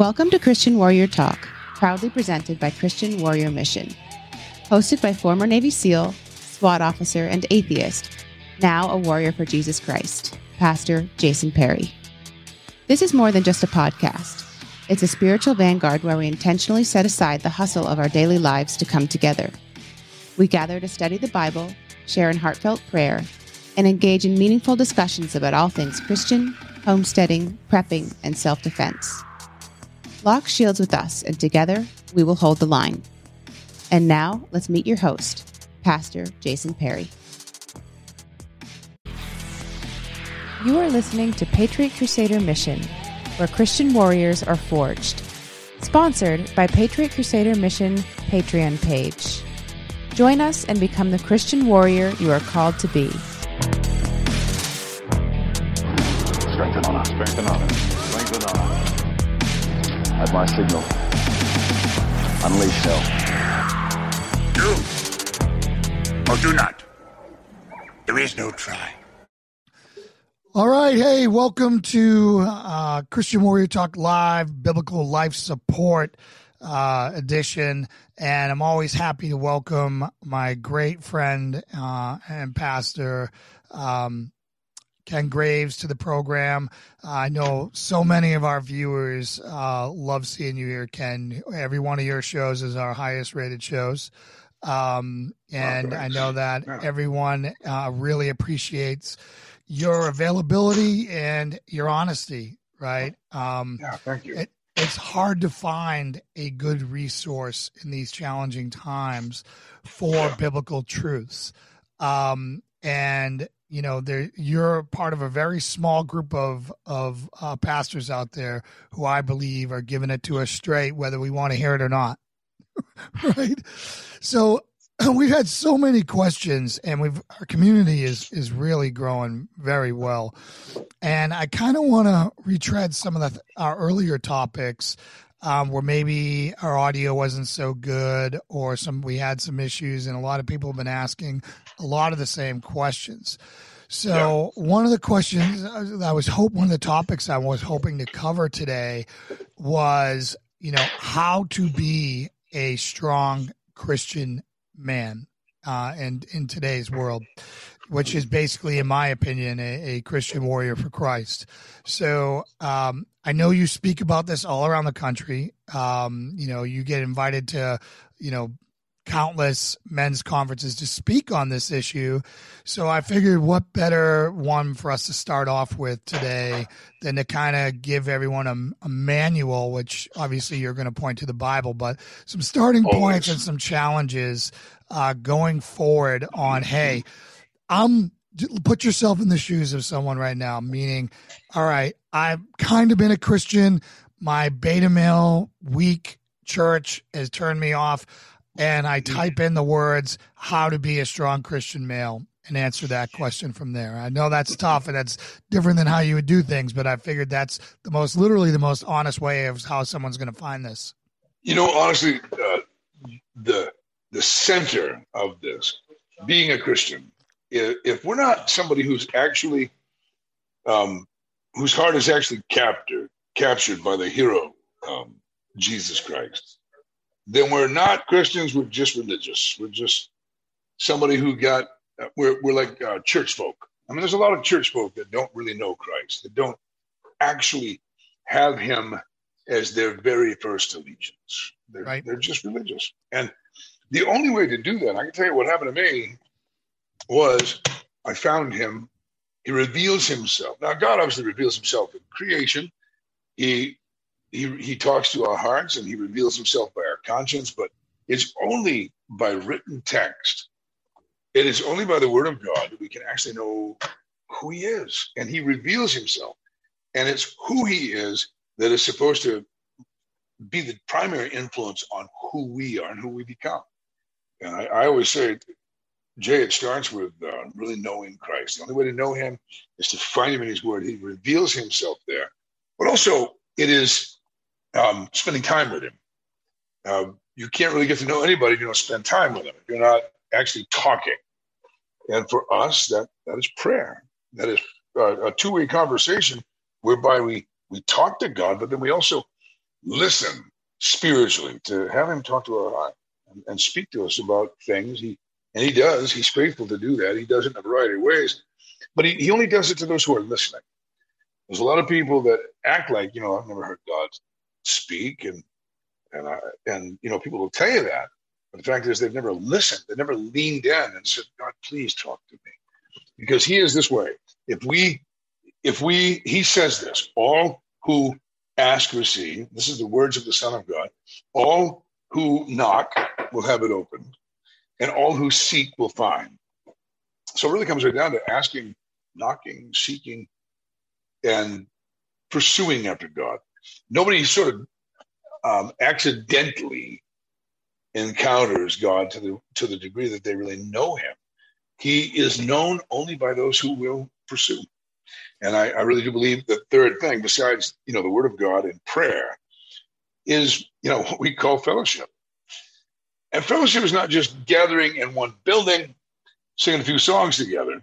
Welcome to Christian Warrior Talk, proudly presented by Christian Warrior Mission. Hosted by former Navy SEAL, SWAT officer, and atheist, now a warrior for Jesus Christ, Pastor Jason Perry. This is more than just a podcast. It's a spiritual vanguard where we intentionally set aside the hustle of our daily lives to come together. We gather to study the Bible, share in heartfelt prayer, and engage in meaningful discussions about all things Christian, homesteading, prepping, and self-defense. Lock shields with us, and together we will hold the line. And now, let's meet your host, Pastor Jason Perry. You are listening to Patriot Crusader Mission, where Christian warriors are forged. Sponsored by Patriot Crusader Mission Patreon page. Join us and become the Christian warrior you are called to be. Strengthen on us, strengthen on us, strengthen on us. At my signal, unleash hell. Do or do not. There is no try. All right, hey, welcome to Christian Warrior Talk Live, Biblical Life Support edition. And I'm always happy to welcome my great friend and pastor, Ken Graves, to the program. I know so many of our viewers love seeing you here, Ken. Every one of your shows is our highest rated shows. And I know that everyone really appreciates your availability and your honesty, right? Thank you. It's hard to find a good resource in these challenging times for biblical truths. And you know, you're part of a very small group of pastors out there who I believe are giving it to us straight, whether we want to hear it or not, right? So we've had so many questions, and our community is really growing very well. And I kind of want to retread some of our earlier topics where maybe our audio wasn't so good, or we had some issues, and a lot of people have been asking a lot of the same questions. So one of the questions one of the topics I was hoping to cover today was, you know, how to be a strong Christian man and in today's world, which is basically, in my opinion, a Christian warrior for Christ. So I know you speak about this all around the country. You know, you get invited to, you know, countless men's conferences to speak on this issue. So I figured what better one for us to start off with today than to kind of give everyone a manual, which obviously you're going to point to the Bible, but some starting points and some challenges going forward on, hey, put yourself in the shoes of someone right now, meaning, all right, I've kind of been a Christian. My beta male weak church has turned me off. And I type in the words, how to be a strong Christian male, and answer that question from there. I know that's tough, and that's different than how you would do things, but I figured that's the most honest way of how someone's going to find this. You know, honestly, the center of this, being a Christian, if we're not somebody who's actually, whose heart is actually captured by the hero, Jesus Christ, then we're not Christians. We're just religious. We're just somebody who got. We're like church folk. I mean, there's a lot of church folk that don't really know Christ. That don't actually have Him as their very first allegiance. They're just religious. And the only way to do that, I can tell you what happened to me, was I found Him. He reveals Himself. Now, God obviously reveals Himself in creation. He talks to our hearts, and He reveals Himself by our conscience, but it's only by written text. It is only by the Word of God that we can actually know who He is, and He reveals Himself. And it's who He is that is supposed to be the primary influence on who we are and who we become. And I always say, Jay, it starts with really knowing Christ. The only way to know Him is to find Him in His Word. He reveals Himself there, but also it is spending time with Him. You can't really get to know anybody if you don't spend time with them, if you're not actually talking. And for us, that is prayer. That is a two-way conversation whereby we talk to God, but then we also listen spiritually, to have him talk to our heart and speak to us about things. He does. He's faithful to do that. He does it in a variety of ways, but he only does it to those who are listening. There's a lot of people that act like, you know, I've never heard God speak, and you know, people will tell you that, but the fact is they've never listened. They never leaned in and said, God, please talk to me, because he is this way. If we, he says this, all who ask, receive. This is the words of the Son of God. All who knock will have it opened, and all who seek will find. So it really comes right down to asking, knocking, seeking, and pursuing after God. Nobody sort of accidentally encounters God to the degree that they really know him. He is known only by those who will pursue. And I really do believe the third thing, besides, you know, the word of God and prayer, is, you know, what we call fellowship. And fellowship is not just gathering in one building, singing a few songs together,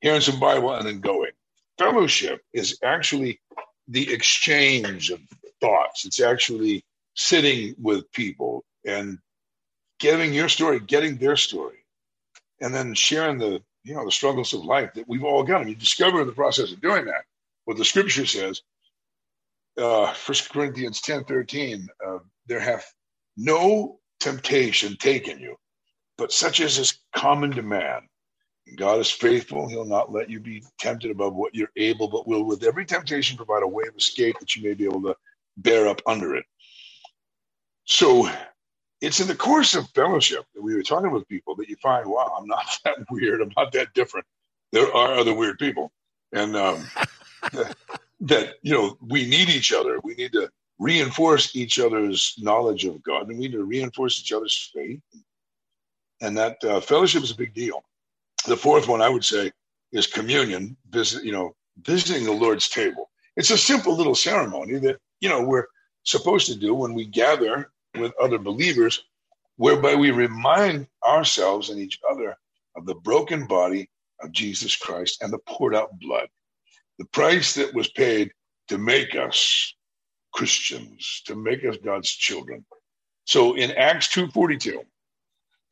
hearing some Bible, and then going. Fellowship is actually the exchange of thoughts. It's actually sitting with people and giving your story, getting their story, and then sharing the, you know, the struggles of life that we've all got. And you discover in the process of doing that what the scripture says, 1 Corinthians 10:13, there hath no temptation taken you, but such as is common to man. And God is faithful. He'll not let you be tempted above what you're able, but will with every temptation provide a way of escape that you may be able to bear up under it. So it's in the course of fellowship that we were talking with people that you find, wow, I'm not that weird. I'm not that different. There are other weird people. And that, you know, we need each other. We need to reinforce each other's knowledge of God, and we need to reinforce each other's faith. And that fellowship is a big deal. The fourth one, I would say, is communion, visiting the Lord's table. It's a simple little ceremony that, you know, we're supposed to do when we gather with other believers, whereby we remind ourselves and each other of the broken body of Jesus Christ and the poured out blood, the price that was paid to make us Christians, to make us God's children. So in Acts 2:42,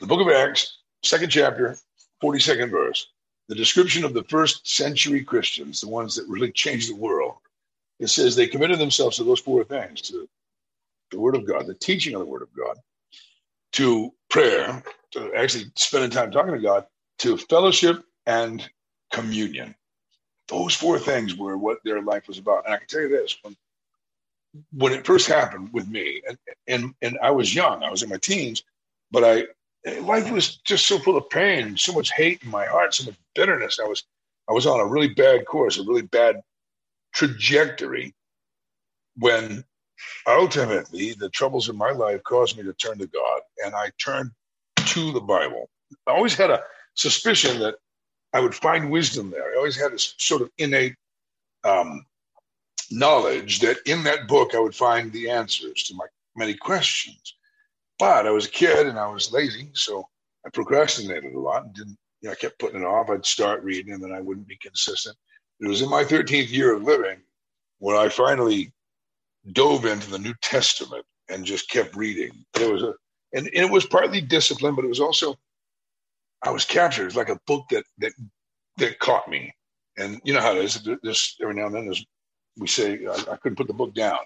the book of Acts, 2nd chapter, 42nd verse, the description of the first century Christians, the ones that really changed the world, it says they committed themselves to those four things: to the word of God, the teaching of the word of God, to prayer, to actually spending time talking to God, to fellowship and communion. Those four things were what their life was about. And I can tell you this, when it first happened with me, and I was young, I was in my teens, but life was just so full of pain, so much hate in my heart, so much bitterness. I was on a really bad course, a really bad trajectory, when ultimately the troubles in my life caused me to turn to God, and I turned to the Bible. I always had a suspicion that I would find wisdom there. I always had this sort of innate knowledge that in that book I would find the answers to my many questions. But I was a kid and I was lazy, so I procrastinated a lot and didn't, you know, I kept putting it off. I'd start reading and then I wouldn't be consistent. It was in my 13th year of living when I finally dove into the New Testament and just kept reading. And it was partly discipline, but it was also, I was captured. It was like a book that caught me. And you know how it is, this every now and then, we say, I couldn't put the book down.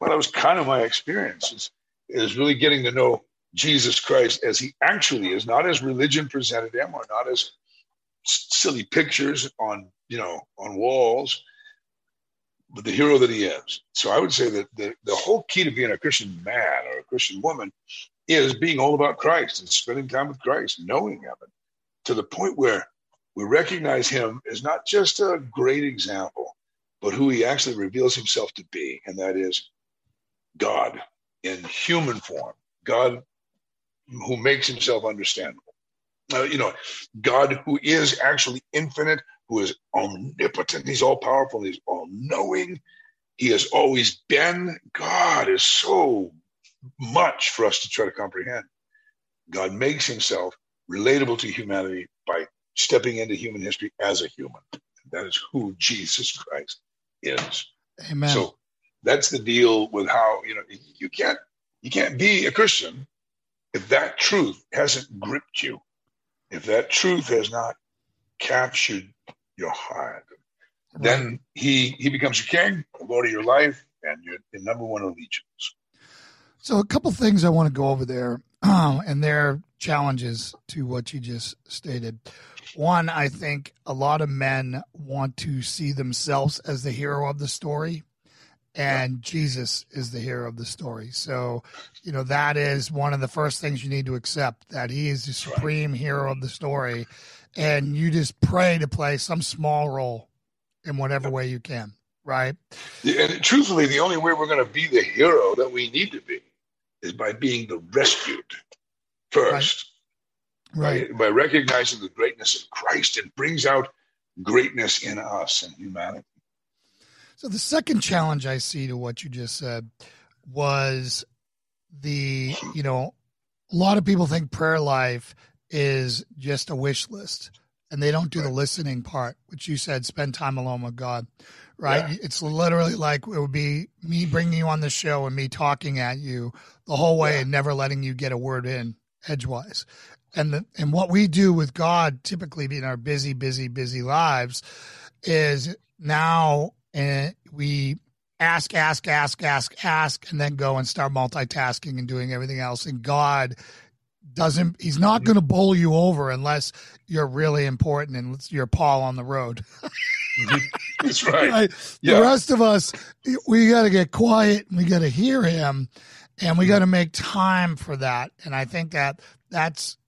But that was kind of my experience, is really getting to know Jesus Christ as he actually is, not as religion presented him, or not as silly pictures on walls, but the hero that he is. So I would say that the whole key to being a Christian man or a Christian woman is being all about Christ and spending time with Christ, knowing him, to the point where we recognize him as not just a great example, but who he actually reveals himself to be, and that is God in human form, God who makes himself understandable. God who is actually infinite, who is omnipotent. He's all-powerful. He's all-knowing. He has always been. God is so much for us to try to comprehend. God makes himself relatable to humanity by stepping into human history as a human. That is who Jesus Christ is. Amen. So That's the deal with how, you know, you can't be a Christian if that truth hasn't gripped you, if that truth has not captured your heart. Right. Then he becomes your king, the Lord of your life, and your number one allegiance. So a couple things I want to go over there, and they're challenges to what you just stated. One, I think a lot of men want to see themselves as the hero of the story, and Jesus is the hero of the story. So, you know, that is one of the first things you need to accept, that he is the supreme hero of the story, and you just pray to play some small role in whatever way you can, right? And truthfully, the only way we're going to be the hero that we need to be is by being the rescued first. Right. By recognizing the greatness of Christ, it brings out greatness in us and humanity. So the second challenge I see to what you just said was the, you know, a lot of people think prayer life is just a wish list, and they don't do the listening part, which you said, spend time alone with God, right? Yeah. It's literally like it would be me bringing you on the show and me talking at you the whole way and never letting you get a word in edgewise. And what we do with God typically in our busy, busy, busy lives is now we ask, and then go and start multitasking and doing everything else. And God doesn't, he's not going to bowl you over unless you're really important and you're Paul on the road. That's right. Yeah. The rest of us, we got to get quiet and we got to hear him and we got to make time for that. And I think that that's,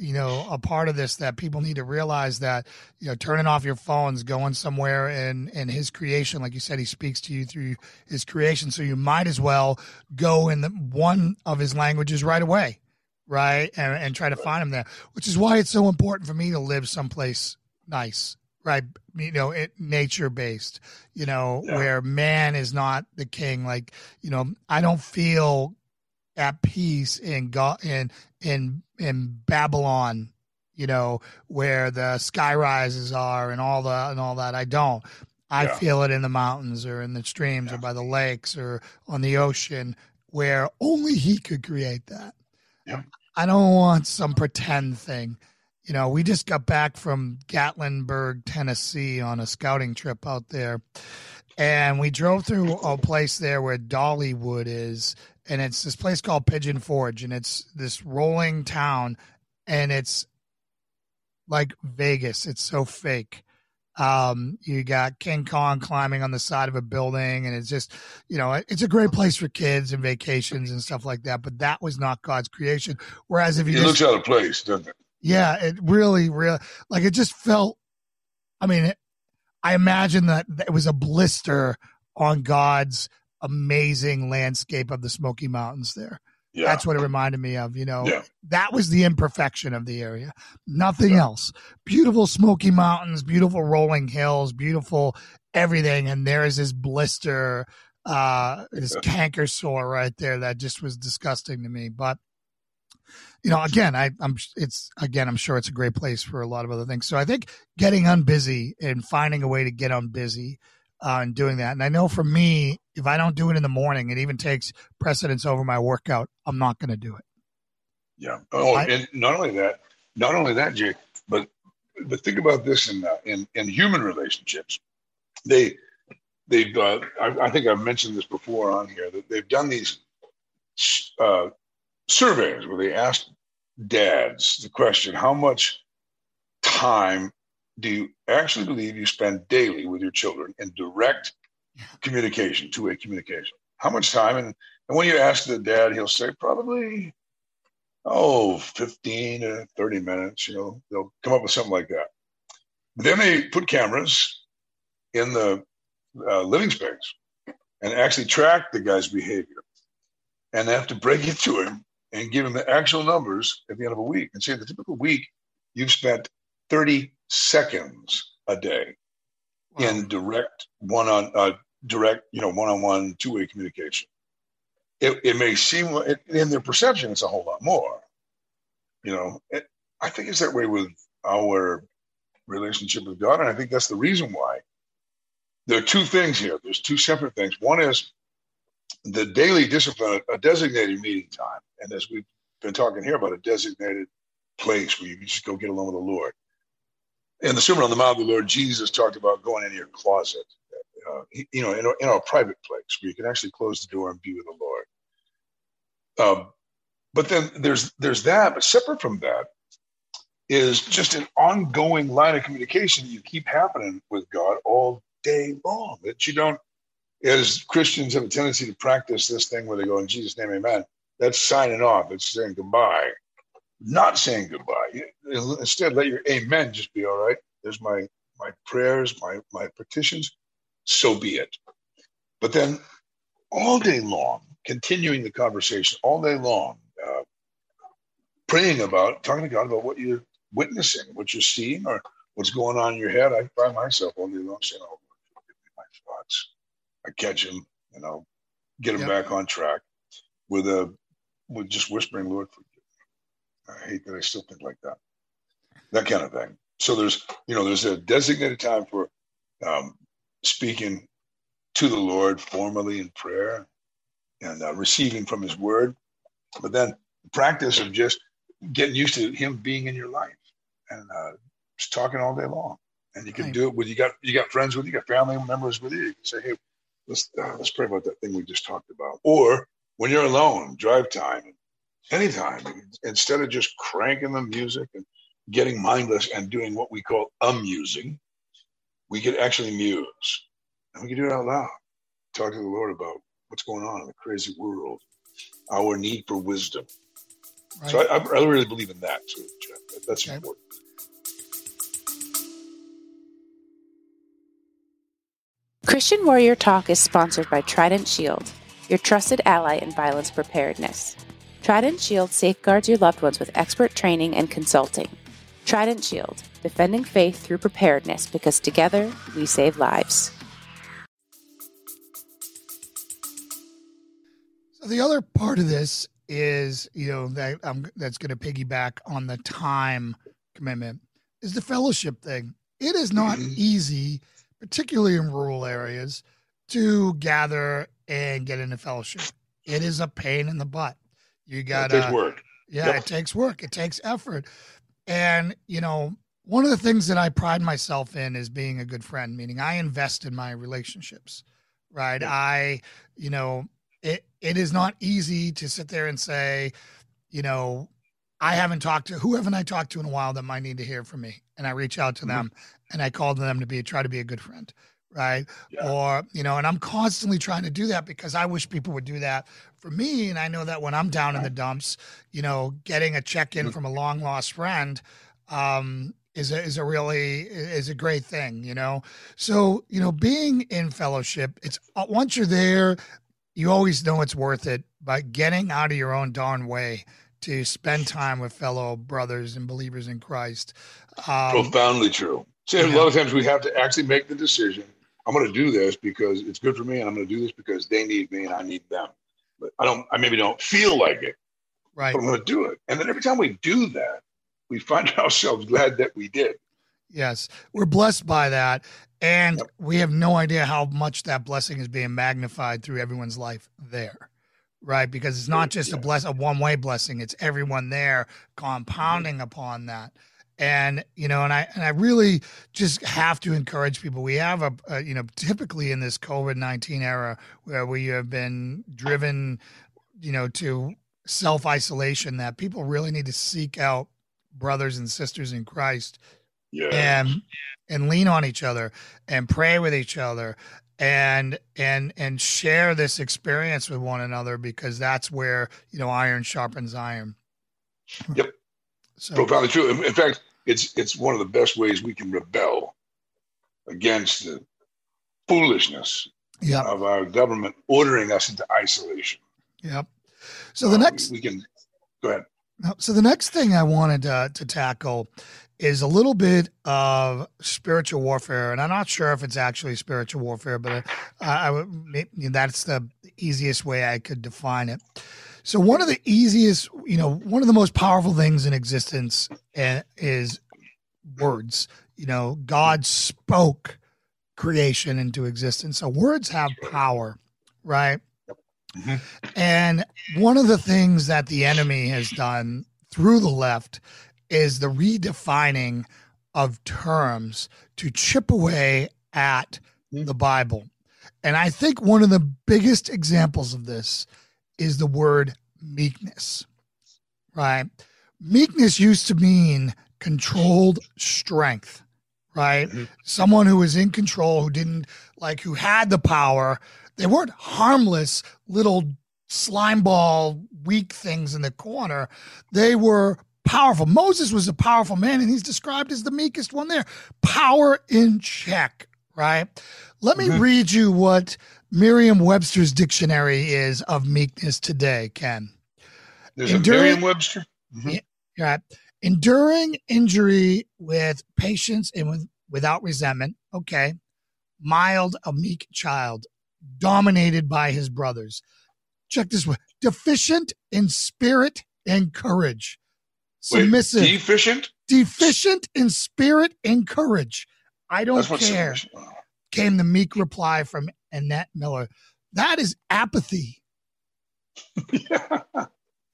you know, a part of this that people need to realize that, you know, turning off your phones, going somewhere in his creation, like you said, he speaks to you through his creation. So you might as well go in one of his languages right away, right? And try to find him there, which is why it's so important for me to live someplace nice, right? You know, nature-based, you know, where man is not the king. Like, you know, I don't feel at peace in God, in Babylon, you know, where the sky rises are and all that. I don't. I feel it in the mountains or in the streams or by the lakes or on the ocean, where only he could create that. Yeah. I don't want some pretend thing. You know, we just got back from Gatlinburg, Tennessee on a scouting trip out there. And we drove through a place there where Dollywood is. And it's this place called Pigeon Forge, and it's this rolling town, and it's like Vegas. It's so fake. You got King Kong climbing on the side of a building, and it's just, you know, it's a great place for kids and vacations and stuff like that. But that was not God's creation. Whereas if you it looks out of place, doesn't it? Yeah, it really, like, it just felt. I mean, I imagine that it was a blister on God's amazing landscape of the Smoky Mountains there. Yeah. That's what it reminded me of, you know. Yeah. That was the imperfection of the area. Nothing else. Beautiful Smoky Mountains, beautiful rolling hills, beautiful everything. And there is this blister, this canker sore right there that just was disgusting to me. But, you know, again, I'm sure it's a great place for a lot of other things. So I think getting unbusy and finding a way to get unbusy and doing that. And I know for me, if I don't do it in the morning, it even takes precedence over my workout. I'm not going to do it. Yeah. Oh, and not only that, Jake, but think about this in human relationships. They've I think I've mentioned this before on here, that they've done these surveys where they ask dads the question, how much time do you actually believe you spend daily with your children in direct communication, two-way communication? How much time? And when you ask the dad, he'll say probably, 15 to 30 minutes. You know, they'll come up with something like that. But then they put cameras in the living space and actually track the guy's behavior. And they have to break it to him and give him the actual numbers at the end of a week and say, the typical week, you've spent 30 seconds a day in direct one-on-one two-way communication. It may seem in their perception it's a whole lot more, you know. I think it's that way with our relationship with God, and I think that's the reason why there are two things here. There's two separate things. One is the daily discipline, a designated meeting time. And as we've been talking here about, a designated place where you just go get along with the Lord. In the Sermon on the Mount, the Lord Jesus talked about going into your closet, in a private place where you can actually close the door and be with the Lord. But then there's that, but separate from that is just an ongoing line of communication you keep happening with God all day long. That you don't, as Christians have a tendency to practice this thing where they go, in Jesus' name, amen. That's signing off. It's saying goodbye. Not saying goodbye. Instead, let your amen just be, all right, there's my prayers, my petitions, so be it. But then all day long, continuing the conversation all day long, praying about, talking to God about what you're witnessing, what you're seeing, or what's going on in your head. I find myself all day long saying, oh, give me my thoughts. I catch him and I'll get him back on track with just whispering, Lord, forgive me. I hate that I still think like that. That kind of thing. So there's a designated time for speaking to the Lord formally in prayer and receiving from his word. But then the practice of just getting used to him being in your life and just talking all day long. And you can do it with you got friends with you, got family members with you. You can say, hey, let's pray about that thing we just talked about. Or when you're alone, drive time, anytime, instead of just cranking the music and getting mindless and doing what we call amusing, we could actually muse. And we can do it out loud. Talk to the Lord about what's going on in the crazy world, our need for wisdom. Right. So I really believe in that too, Jeff. That's important. Christian Warrior Talk is sponsored by Trident Shield, your trusted ally in violence preparedness. Trident Shield safeguards your loved ones with expert training and consulting. Trident Shield, defending faith through preparedness, because together we save lives. So the other part of this is, that's going to piggyback on the time commitment, is the fellowship thing. It is not easy, particularly in rural areas, to gather and get into fellowship. It is a pain in the butt. It takes work. Yeah, yep. It takes work. It takes effort. And, one of the things that I pride myself in is being a good friend, meaning I invest in my relationships, right? Yep. It is not easy to sit there and say, who haven't I talked to in a while that might need to hear from me? And I reach out to them and I call them to try to be a good friend. Right. Yeah. Or, and I'm constantly trying to do that because I wish people would do that for me. And I know that when I'm down in the dumps, getting a check-in from a long lost friend, is a great thing, so, being in fellowship, it's once you're there, you always know it's worth it, but getting out of your own darn way to spend time with fellow brothers and believers in Christ. Profoundly true. See, a lot of times we have to actually make the decision. I'm going to do this because it's good for me, and I'm going to do this because they need me and I need them. But I maybe don't feel like it, right? But I'm going to do it. And then every time we do that, we find ourselves glad that we did. Yes, we're blessed by that. And we have no idea how much that blessing is being magnified through everyone's life there. Right, because it's not just a one-way blessing; it's everyone there compounding upon that, and I really just have to encourage people. We have typically in this COVID-19 era where we have been driven, to self-isolation, that people really need to seek out brothers and sisters in Christ, and lean on each other and pray with each other. And share this experience with one another, because that's where, iron sharpens iron. Yep. So profoundly true. In fact, it's one of the best ways we can rebel against the foolishness of our government ordering us into isolation. Yep. So the next we can go ahead. So the next thing I wanted to tackle is a little bit of spiritual warfare. And I'm not sure if it's actually spiritual warfare, but that's the easiest way I could define it. So one of the easiest, one of the most powerful things in existence is words. God spoke creation into existence. So words have power, right? Mm-hmm. And one of the things that the enemy has done through the left is the redefining of terms to chip away at the Bible. And I think one of the biggest examples of this is the word meekness, right? Meekness used to mean controlled strength, right? Mm-hmm. Someone who was in control, who didn't like, who had the power. They weren't harmless little slime ball, weak things in the corner. They were powerful. Moses was a powerful man, and he's described as the meekest one there. Power in check, right? Let me read you what Merriam-Webster's dictionary is of meekness today, Ken. There's a Merriam-Webster? Mm-hmm. Yeah, right. Enduring injury with patience and without resentment. Okay. Mild, a meek child, dominated by his brothers. Check this one. Deficient in spirit and courage. Submissive. Wait, deficient? Deficient in spirit and courage. I don't care, came the meek reply from Annette Miller. That is apathy. Yeah.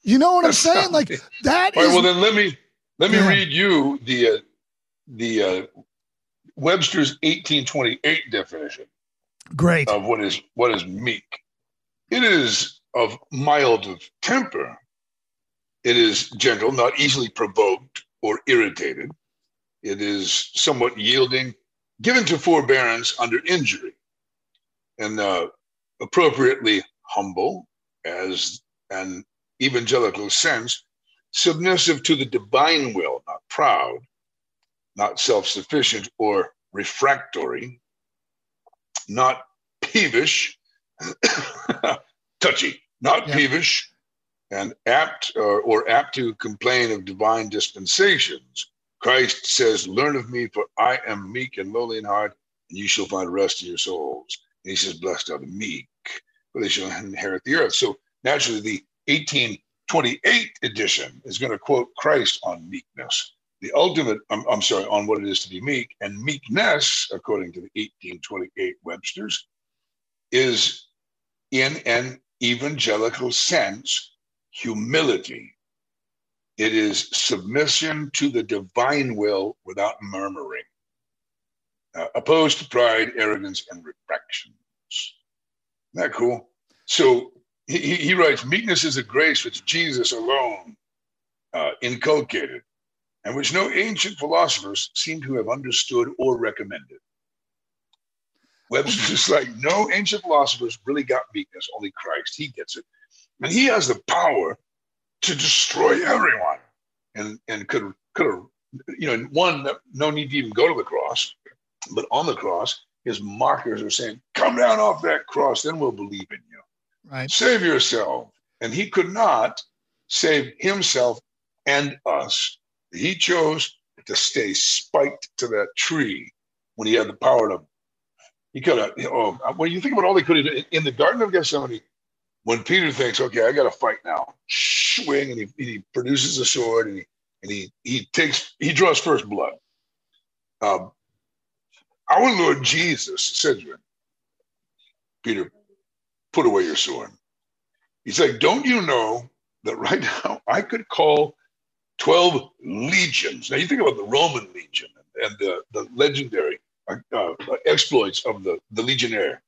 You know what I'm saying? Like that. All right, well, then let me read you the Webster's 1828 definition. Great. Of what is meek. It is of mild of temper. It is gentle, not easily provoked or irritated. It is somewhat yielding, given to forbearance under injury, and appropriately humble, as an evangelical sense, submissive to the divine will, not proud, not self-sufficient or refractory, not peevish, touchy, not peevish, and apt or apt to complain of divine dispensations. Christ says, learn of me, for I am meek and lowly in heart, and you shall find rest in your souls. And he says, blessed are the meek, for they shall inherit the earth. So naturally, the 1828 edition is going to quote Christ on meekness. The ultimate, on what it is to be meek. And meekness, according to the 1828 Webster's, is in an evangelical sense, humility. It is submission to the divine will without murmuring, opposed to pride, arrogance, and refractions. Isn't that cool? So he writes, meekness is a grace which Jesus alone inculcated, and which no ancient philosophers seem to have understood or recommended. Webster's like, no ancient philosophers really got meekness, only Christ. He gets it. And he has the power to destroy everyone, and could have, no need to even go to the cross, but on the cross, his mockers are saying, come down off that cross, then we'll believe in you. Right. Save yourself. And he could not save himself and us. He chose to stay spiked to that tree when he had the power to, he could have, when you think about all he could have done in the Garden of Gethsemane, when Peter thinks, okay, I got to fight now, swing, and he produces a sword, and he draws first blood. Our Lord Jesus said to him, Peter, put away your sword. He's like, don't you know that right now I could call 12 legions? Now you think about the Roman legion and the legendary exploits of the legionnaire.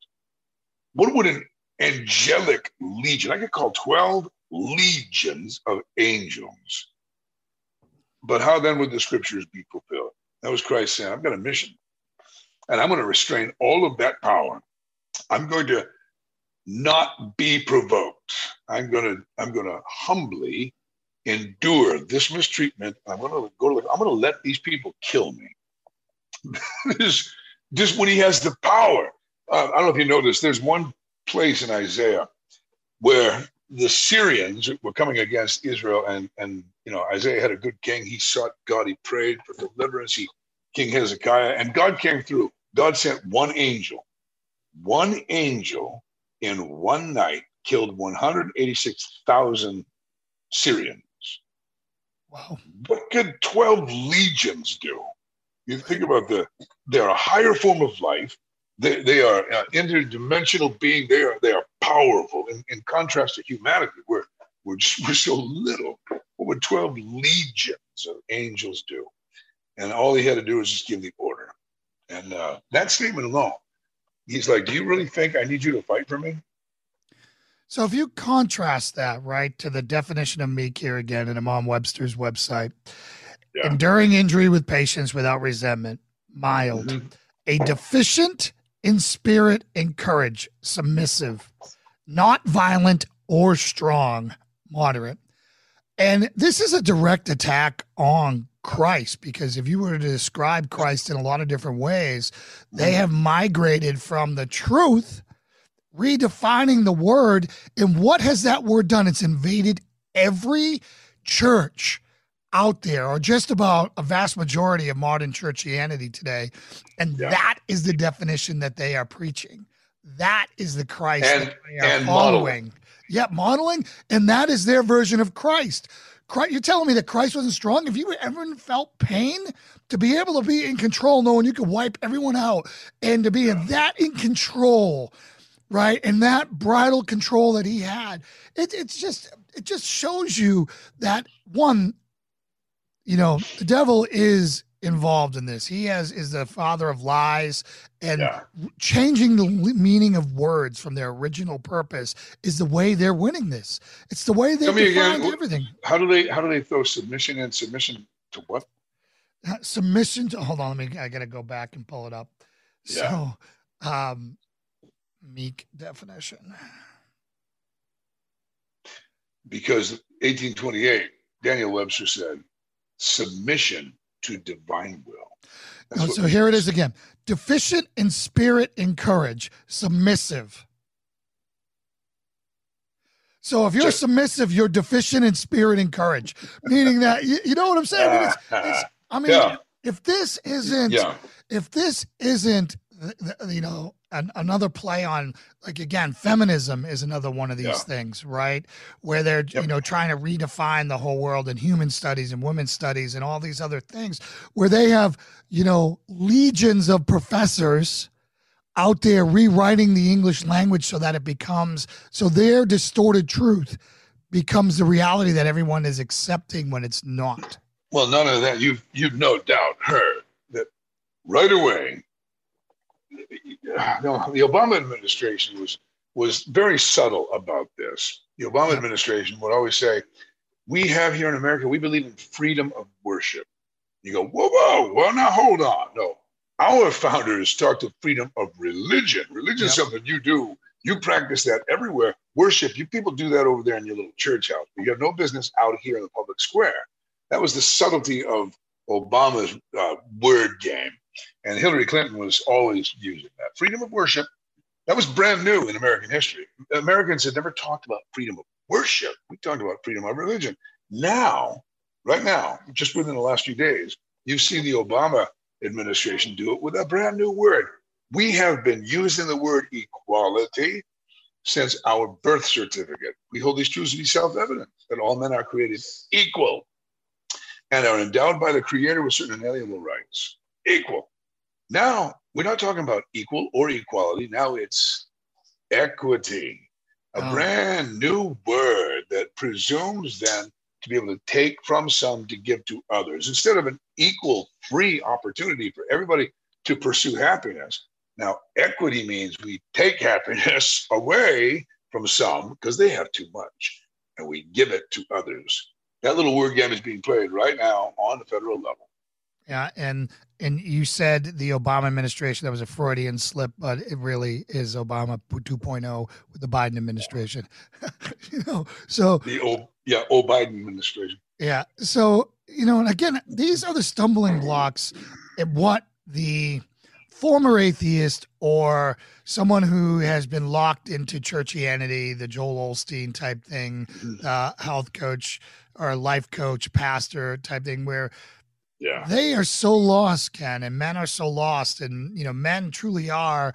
What would an angelic legion. I could call 12 legions of angels. But how then would the scriptures be fulfilled? That was Christ saying, I've got a mission, and I'm going to restrain all of that power. I'm going to not be provoked. I'm going to humbly endure this mistreatment. I'm going to let these people kill me. Just when he has the power. I don't know if you know this. There's one place in Isaiah where the Syrians were coming against Israel, and Isaiah had a good king. He sought God, he prayed for deliverance, King Hezekiah, and God came through. God sent one angel in one night, killed 186,000 Syrians. Wow. What could 12 legions do? You think about they're a higher form of life. They are an interdimensional being. They are powerful. In contrast to humanity, we're so little. What would 12 legions of angels do? And all he had to do was just give the order. And that statement alone, he's like, do you really think I need you to fight for me? So if you contrast that, right, to the definition of meek here again in Imam Webster's website, yeah. Enduring injury with patience without resentment, mild, mm-hmm. A deficient in spirit and courage, submissive, not violent or strong, moderate. And this is a direct attack on Christ, because if you were to describe Christ in a lot of different ways, they have migrated from the truth, redefining the word. And what has that word done? It's invaded every church out there, or just about a vast majority of modern churchianity today. And that is the definition that they are preaching. That is the Christ that they are following. Yeah, modeling. And that is their version of Christ. You're telling me that Christ wasn't strong? If you ever felt pain, to be able to be in control, knowing you could wipe everyone out, and to be in control, right? And that bridal control that he had, it just shows you that, one, you know, the devil is involved in this. He is the father of lies, and changing the meaning of words from their original purpose is the way they're winning this. It's the way they define everything. How do they throw submission in? Submission to what? Submission to, hold on, I gotta go back and pull it up. Yeah. So meek definition. Because 1828, Daniel Webster said, submission to divine will. So here it is again. Deficient in spirit and courage, submissive. So if you're submissive, you're deficient in spirit and courage, meaning that, you know what I'm saying? If this isn't, you know, another play on, like, again, feminism is another one of these things, right? Where they're, you know, trying to redefine the whole world in human studies and women's studies and all these other things, where they have, you know, legions of professors out there rewriting the English language so that it becomes, so their distorted truth becomes the reality that everyone is accepting when it's not. Well, none of that. You've no doubt heard that right away. The Obama administration was very subtle about this. The Obama administration would always say, we have here in America, we believe in freedom of worship. You go, whoa, now hold on. No, our founders talked of freedom of religion. Religion is something you do. You practice that everywhere. Worship, you people do that over there in your little church house. You have no business out here in the public square. That was the subtlety of Obama's word game. And Hillary Clinton was always using that. Freedom of worship, that was brand new in American history. Americans had never talked about freedom of worship. We talked about freedom of religion. Now, right now, just within the last few days, you've seen the Obama administration do it with a brand new word. We have been using the word equality since our birth certificate. We hold these truths to be self-evident, that all men are created equal and are endowed by the Creator with certain inalienable rights. Equal. Now, we're not talking about equal or equality. Now it's equity, a brand new word that presumes then to be able to take from some to give to others. Instead of an equal, free opportunity for everybody to pursue happiness. Now, equity means we take happiness away from some because they have too much, and we give it to others. That little word game is being played right now on the federal level. Yeah, and you said the Obama administration, that was a Freudian slip, but it really is Obama 2.0 with the Biden administration. You know, so Biden administration. Yeah, so, you know, and again, these are the stumbling blocks at what the former atheist or someone who has been locked into churchianity, the Joel Osteen type thing, health coach or life coach, pastor type thing, where they are so lost, Ken, and men are so lost. And, you know, men truly are.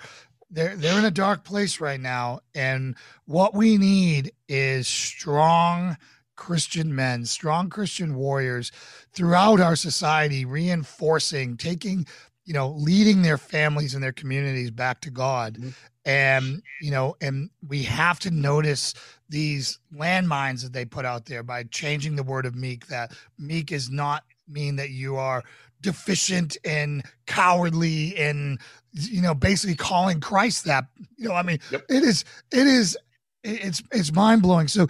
They're in a dark place right now. And what we need is strong Christian men, strong Christian warriors throughout our society, reinforcing, taking, you know, leading their families and their communities back to God. Mm-hmm. And, you know, and we have to notice these landmines that they put out there by changing the word of meek, that meek is not mean that you are deficient and cowardly and, you know, basically calling Christ that, you know, I mean, yep. It's mind blowing. So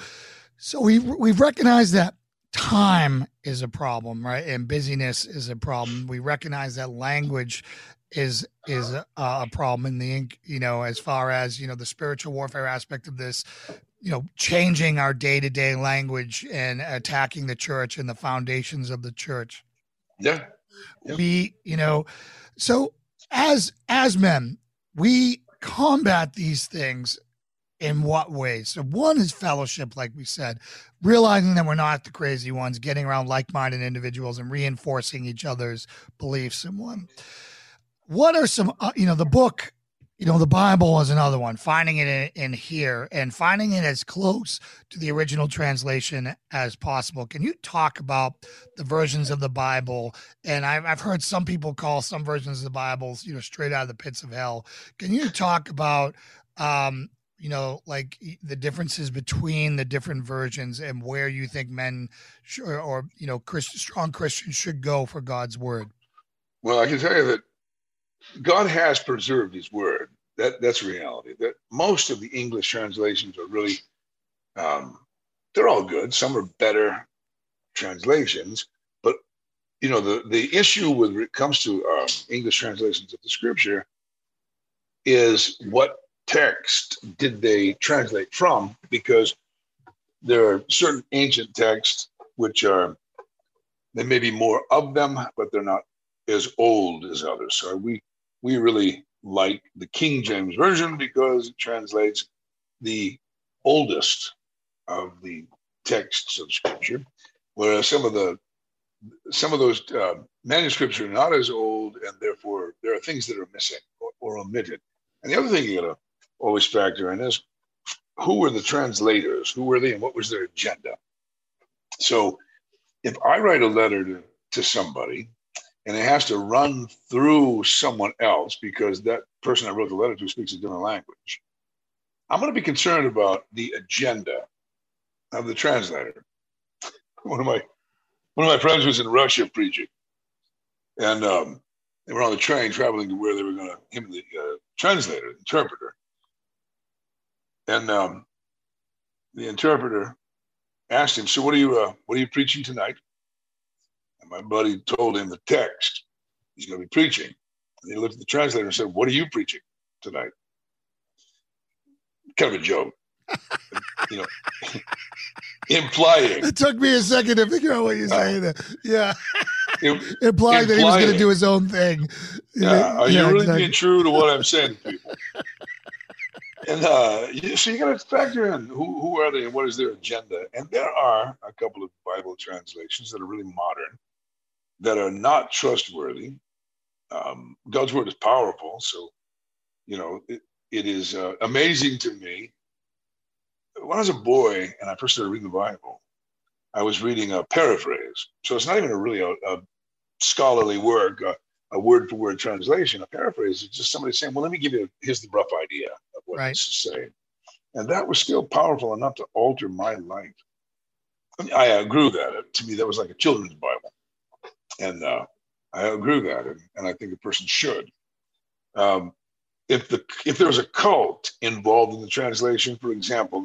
we've recognized that time is a problem, right? And busyness is a problem. We recognize that language is a problem in the, you know, as far as, you know, the spiritual warfare aspect of this, you know, changing our day-to-day language and attacking the church and the foundations of the church. Yeah. Yeah. We, you know, so as men, we combat these things in what ways? So one is fellowship, like we said, realizing that we're not the crazy ones, getting around like-minded individuals and reinforcing each other's beliefs. And what are some, you know, the book, you know, the Bible is another one, finding it in here and finding it as close to the original translation as possible. Can you talk about the versions of the Bible? And I've heard some people call some versions of the Bibles, you know, straight out of the pits of hell. Can you talk about, you know, like the differences between the different versions and where you think men or, you know, strong Christians should go for God's word? Well, I can tell you that God has preserved his word. That's reality. That most of the English translations are really, they're all good. Some are better translations, but you know, the issue when it comes to English translations of the scripture is what text did they translate from? Because there are certain ancient texts which are, there may be more of them, but they're not as old as others. So we really like the King James Version because it translates the oldest of the texts of Scripture, whereas some of those manuscripts are not as old, and therefore there are things that are missing or omitted. And the other thing you gotta always factor in is who were the translators? Who were they, and what was their agenda? So if I write a letter to somebody, and it has to run through someone else because that person I wrote the letter to speaks a different language, I'm going to be concerned about the agenda of the translator. One of my friends was in Russia preaching, and they were on the train traveling to where they were going to him, the translator, the interpreter, and the interpreter asked him, "So what are you preaching tonight?" My buddy told him the text he's going to be preaching. And he looked at the translator and said, "What are you preaching tonight?" Kind of a joke, you know, implying. It took me a second to figure out what you're saying. Yeah. Implying that he was going to do his own thing. Are you really being true to what I'm saying to people? And so you got to factor in who are they and what is their agenda. And there are a couple of Bible translations that are really modern, that are not trustworthy. God's word is powerful. So, you know, it is amazing to me. When I was a boy and I first started reading the Bible, I was reading a paraphrase. So it's not even a scholarly work, a word-for-word translation. A paraphrase is just somebody saying, well, let me give you, here's the rough idea of what right. this is saying. And that was still powerful enough to alter my life. And I outgrew that. To me, that was like a children's Bible. And I outgrew that, and I think a person should. If there was a cult involved in the translation, for example,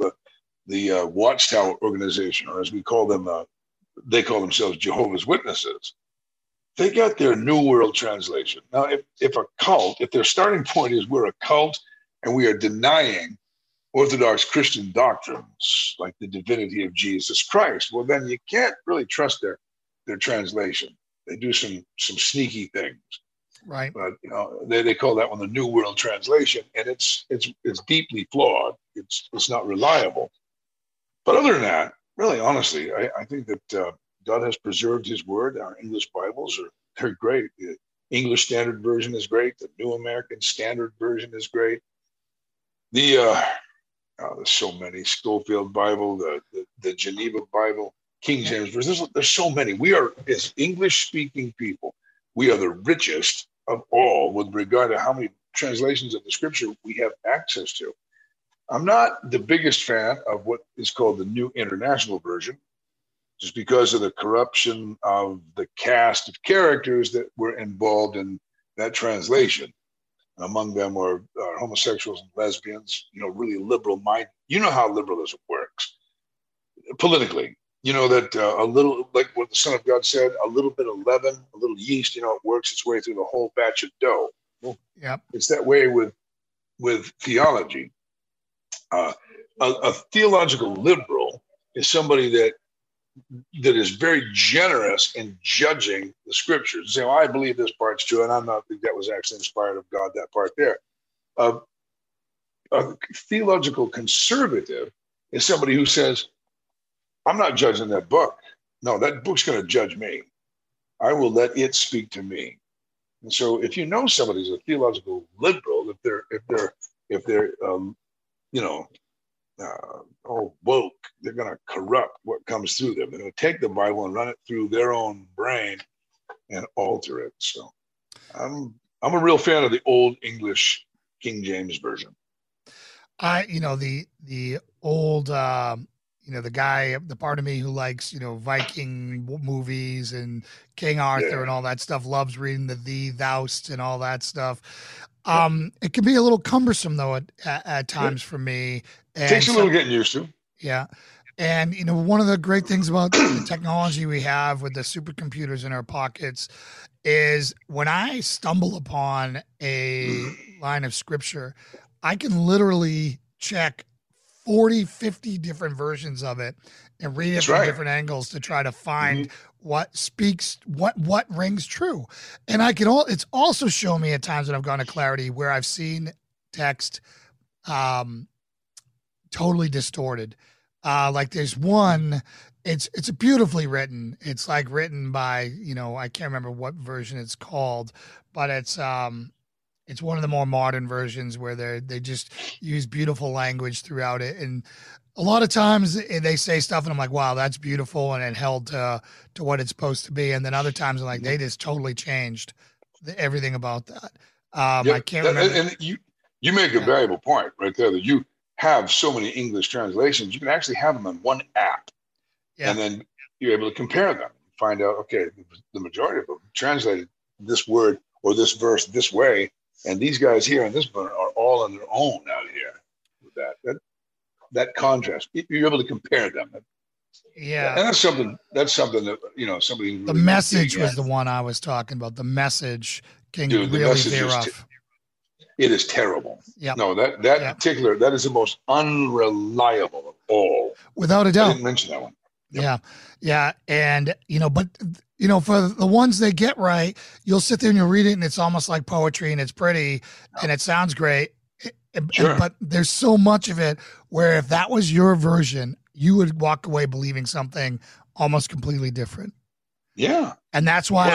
the Watchtower organization, or as we call them, they call themselves Jehovah's Witnesses, they got their New World Translation. Now, if a cult, if their starting point is we're a cult and we are denying Orthodox Christian doctrines like the divinity of Jesus Christ, well, then you can't really trust their translation. They do some sneaky things. Right. But you know, they call that one the New World Translation, and it's deeply flawed. It's not reliable. But other than that, really, honestly, I think that God has preserved his word. Our English Bibles they're great. The English Standard Version is great. The New American Standard Version is great. There's so many. Scofield Bible, the Geneva Bible, King James Version. There's so many. We are, as English-speaking people, we are the richest of all with regard to how many translations of the scripture we have access to. I'm not the biggest fan of what is called the New International Version, just because of the corruption of the cast of characters that were involved in that translation. And among them were homosexuals and lesbians, you know, really liberal mind. You know how liberalism works politically. You know that a little, like what the Son of God said, a little bit of leaven, a little yeast, you know, it works its way through the whole batch of dough. Well, yeah, it's that way with theology. A theological liberal is somebody that is very generous in judging the scriptures. Say, well, I believe this part's true, and I'm not think that was actually inspired of God, that part there. A theological conservative is somebody who says, I'm not judging that book. No, that book's going to judge me. I will let it speak to me. And so if you know somebody's a theological liberal, if they're all woke, they're going to corrupt what comes through them. They're going to take the Bible and run it through their own brain and alter it. So I'm a real fan of the Old English King James Version. The old, the guy, the part of me who likes, Viking movies and King Arthur and all that stuff, loves reading the thee, thou'st and all that stuff. It can be a little cumbersome, though, at times for me. And takes a little getting used to. Yeah. And, one of the great things about the technology we have with the supercomputers in our pockets is when I stumble upon a line of scripture, I can literally check 40, 50 different versions of it and read it from different angles to try to find what speaks, what rings true. And it's also shown me at times when I've gone to clarity where I've seen text totally distorted. Like there's one, it's beautifully written. It's like written by, I can't remember what version it's called, but it's one of the more modern versions where they just use beautiful language throughout it. And a lot of times they say stuff and I'm like, wow, that's beautiful. And it held to what it's supposed to be. And then other times I'm like, they just totally changed everything about that. I can't remember. And you make a valuable point right there that you have so many English translations. You can actually have them in one app and then you're able to compare them, find out, okay, the majority of them translated this word or this verse this way. And these guys here in this one are all on their own out here with that contrast. You're able to compare them. Yeah. And that's something that, somebody. The really Message was the one I was talking about. The Message can really veer off. It is terrible. Yeah. No, that is the most unreliable of all. Without a doubt. I didn't mention that one. Yep. Yeah. And, but. For the ones they get right, you'll sit there and you'll read it and it's almost like poetry and it's pretty and it sounds great. But there's so much of it where if that was your version, you would walk away believing something almost completely different. Yeah. And that's why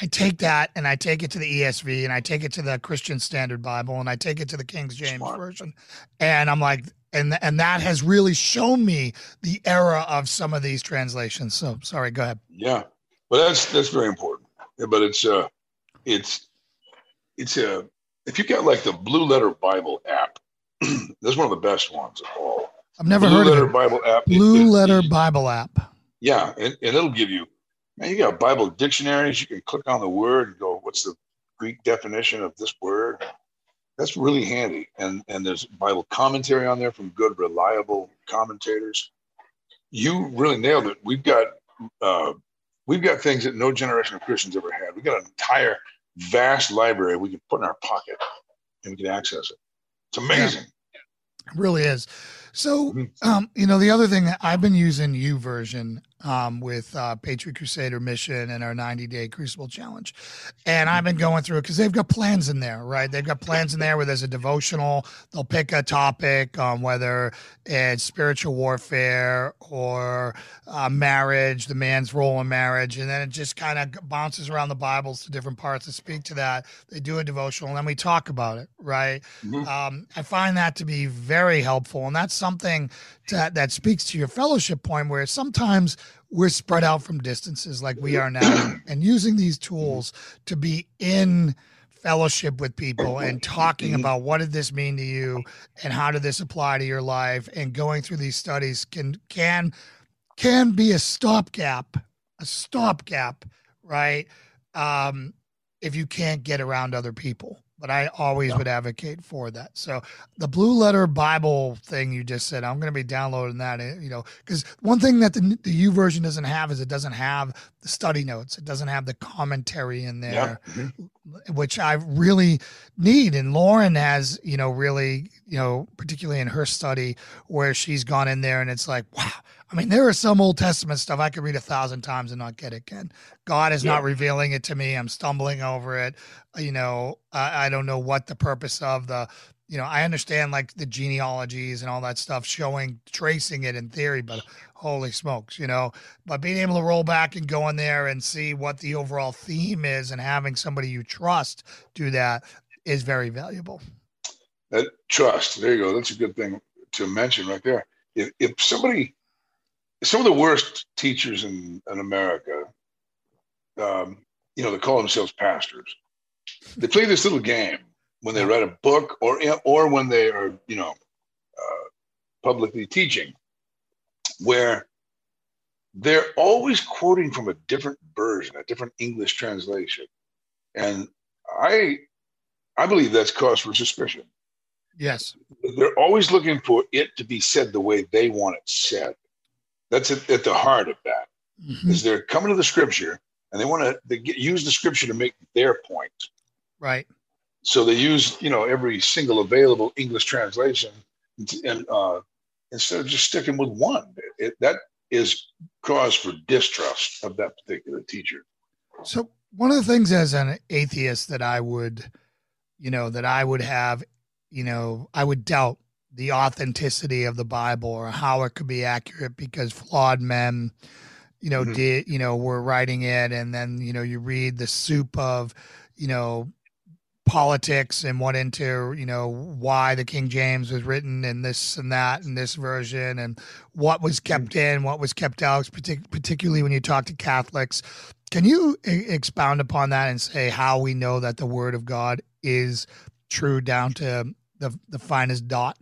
I take that and I take it to the ESV and I take it to the Christian Standard Bible and I take it to the King James Version. And I'm like, and that has really shown me the error of some of these translations. So sorry, go ahead. Yeah. Well, that's very important, but it's if you get like the Blue Letter Bible app, that's one of the best ones of all. I've never heard of it. Blue Letter Bible app. Bible app. Yeah, and it'll give you. Now you got Bible dictionaries. You can click on the word and go, "What's the Greek definition of this word?" That's really handy, and there's Bible commentary on there from good, reliable commentators. You really nailed it. We've got things that no generation of Christians ever had. We've got an entire vast library we can put in our pocket and we can access it. It's amazing. Yeah, it really is. So, the other thing that I've been using YouVersion with Patriot Crusader Mission and our 90-day Crucible Challenge. And I've been going through it because they've got plans in there, right? They've got plans in there where there's a devotional. They'll pick a topic on whether it's spiritual warfare or marriage, the man's role in marriage. And then it just kind of bounces around the Bibles to different parts that speak to that. They do a devotional and then we talk about it, right? Mm-hmm. I find that to be very helpful. And that's something that speaks to your fellowship point where sometimes – we're spread out from distances like we are now, and using these tools to be in fellowship with people and talking about what did this mean to you and how did this apply to your life, and going through these studies can be a stopgap, right? If you can't get around other people. But I always would advocate for that. So the Blue Letter Bible thing you just said, I'm going to be downloading that, you know, because one thing that the YouVersion doesn't have is it doesn't have the study notes. It doesn't have the commentary in there, which I really need. And Lauren has, you know, really, you know, particularly in her study where she's gone in there and it's like, wow. I mean, there is some Old Testament stuff I could read 1,000 times and not get it, Ken. God is not revealing it to me. I'm stumbling over it. You know, I don't know what the purpose of the, you know, I understand like the genealogies and all that stuff showing, tracing it in theory, but holy smokes, you know, but being able to roll back and go in there and see what the overall theme is and having somebody you trust do that is very valuable. That trust, there you go. That's a good thing to mention right there. If somebody... Some of the worst teachers in America, you know, they call themselves pastors. They play this little game when they write a book or when they are, you know, publicly teaching, where they're always quoting from a different version, a different English translation. And I believe that's cause for suspicion. Yes. They're always looking for it to be said the way they want it said. That's at the heart of that, is they're coming to the scripture and they use the scripture to make their point. Right. So they use, you know, every single available English translation and instead of just sticking with one. That is cause for distrust of that particular teacher. So one of the things as an atheist that I would doubt the authenticity of the Bible or how it could be accurate because flawed men, you know, were writing it. And then, you know, you read the soup of, you know, politics and went into, you know, why the King James was written and this and that and this version and what was kept in, what was kept out, particularly when you talk to Catholics. Can you expound upon that and say how we know that the Word of God is true down to the finest dot?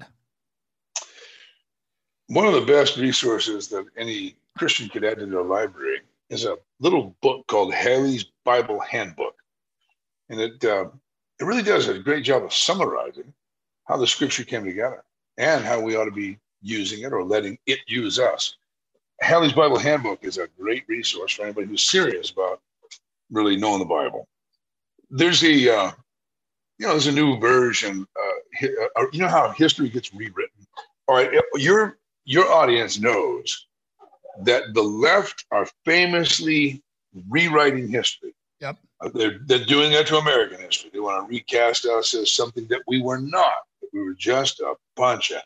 One of the best resources that any Christian could add to their library is a little book called Halley's Bible Handbook. And it really does a great job of summarizing how the scripture came together and how we ought to be using it or letting it use us. Halley's Bible Handbook is a great resource for anybody who's serious about really knowing the Bible. There's there's a new version. You know how history gets rewritten? All right, your audience knows that the left are famously rewriting history. Yep. They're doing that to American history. They want to recast us as something that we were not. That we were just a bunch of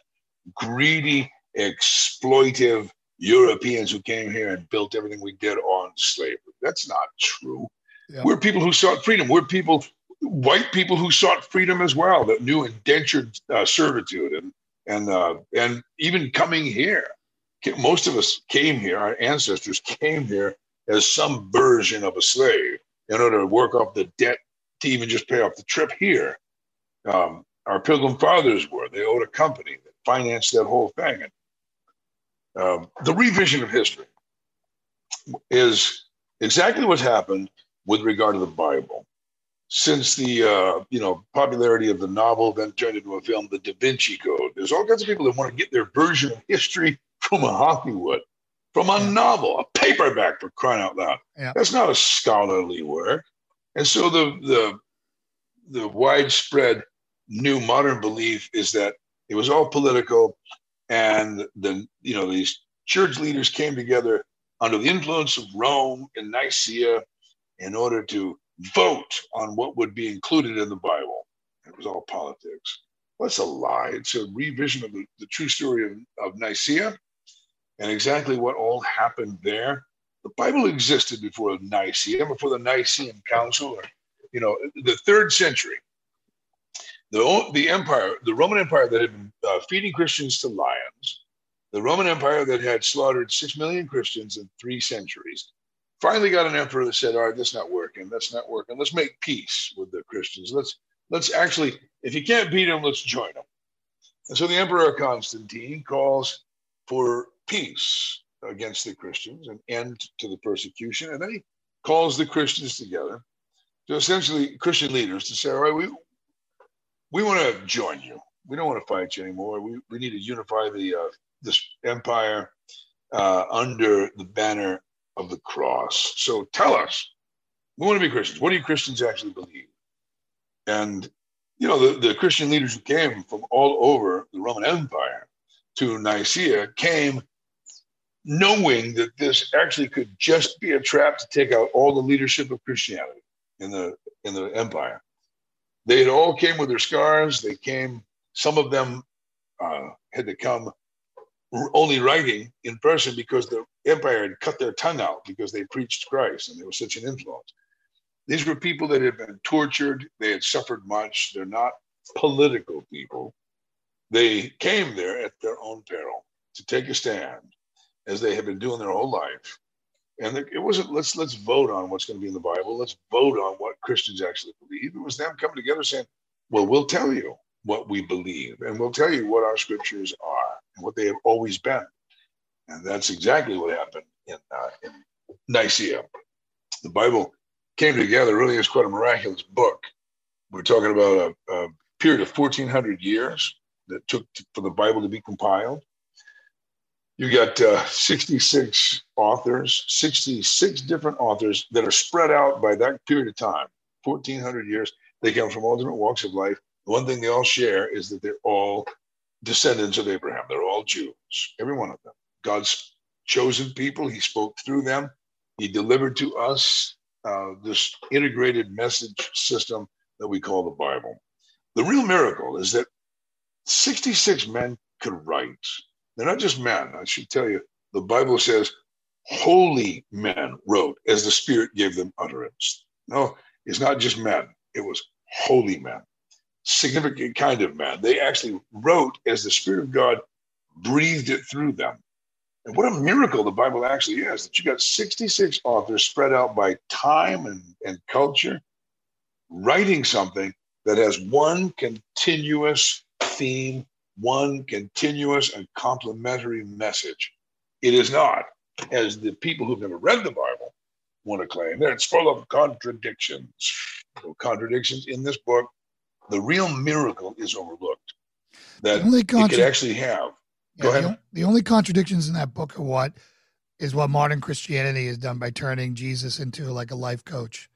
greedy, exploitive Europeans who came here and built everything we did on slavery. That's not true. Yep. We're people who sought freedom. We're people... White people who sought freedom as well, that knew indentured servitude and even coming here. Most of us came here, our ancestors came here as some version of a slave in order to work off the debt to even just pay off the trip here. Our Pilgrim Fathers were. They owed a company that financed that whole thing. And the revision of history is exactly what's happened with regard to the Bible. Since the popularity of the novel then turned into a film, The Da Vinci Code. There's all kinds of people that want to get their version of history from a Hollywood, from a novel, a paperback, for crying out loud. Yeah. That's not a scholarly work. And so the widespread new modern belief is that it was all political, and then these church leaders came together under the influence of Rome and Nicaea in order to vote on what would be included in the Bible. It was all politics. Well, that's a lie. It's a revision of the true story of Nicaea and exactly what all happened there. The Bible existed before Nicaea, before the Nicene Council, the 3rd century. The Roman Empire that had been feeding Christians to lions The Roman Empire that had slaughtered 6 million Christians in 3 centuries finally got an emperor that said, all right, that's not working. Let's make peace with the Christians. Let's actually, if you can't beat them, let's join them. And so the Emperor Constantine calls for peace against the Christians, an end to the persecution. And then he calls the Christians together, to essentially Christian leaders, to say, all right, we want to join you. We don't want to fight you anymore. We need to unify this empire under the banner of the cross. So tell us, we want to be Christians. What do you Christians actually believe? And, you know, the Christian leaders who came from all over the Roman Empire to Nicaea came knowing that this actually could just be a trap to take out all the leadership of Christianity in the empire. They all came with their scars. They came, some of them had to come only writing in person because the empire had cut their tongue out because they preached Christ and they were such an influence. These were people that had been tortured. They had suffered much. They're not political people. They came there at their own peril to take a stand, as they had been doing their whole life. And it wasn't, let's vote on what's going to be in the Bible. Let's vote on what Christians actually believe. It was them coming together saying, well, we'll tell you what we believe, and we'll tell you what our scriptures are and what they have always been. And that's exactly what happened in Nicaea. The Bible came together, really is quite a miraculous book. We're talking about a period of 1,400 years that took for the Bible to be compiled. You got 66 different authors that are spread out by that period of time, 1,400 years. They come from all different walks of life. The one thing they all share is that they're all descendants of Abraham. They're all Jews, every one of them. God's chosen people, he spoke through them. He delivered to us this integrated message system that we call the Bible. The real miracle is that 66 men could write. They're not just men. I should tell you, the Bible says holy men wrote as the Spirit gave them utterance. No, it's not just men. It was holy men, significant kind of men. They actually wrote as the Spirit of God breathed it through them. And what a miracle the Bible actually is, that you got 66 authors spread out by time and culture writing something that has one continuous theme, one continuous and complementary message. It is not, as the people who've never read the Bible want to claim, that it's full of contradictions. No contradictions in this book. The real miracle is overlooked. That it could actually have. Yeah, Go ahead. The only contradictions in that book are what modern Christianity has done by turning Jesus into like a life coach.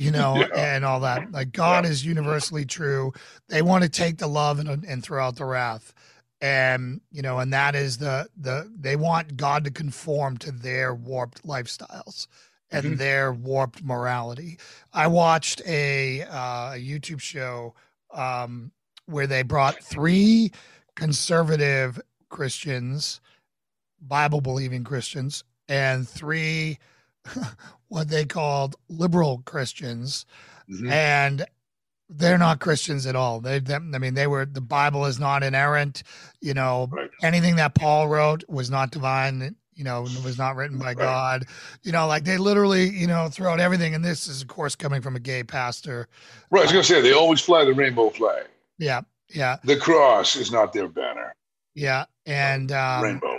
And all that. Like God is universally true. They want to take the love and throw out the wrath. And, and that is they want God to conform to their warped lifestyles and their warped morality. I watched a YouTube show where they brought 3 conservative Christians, Bible believing Christians, and 3 what they called liberal Christians, and they're not Christians at all. The Bible is not inerrant. Anything that Paul wrote was not divine. Was not written by God. They literally, throw out everything. And this is, of course, coming from a gay pastor. Right. I was going to say, they always fly the rainbow flag. Yeah. Yeah. The cross is not their banner. Yeah. And, rainbow.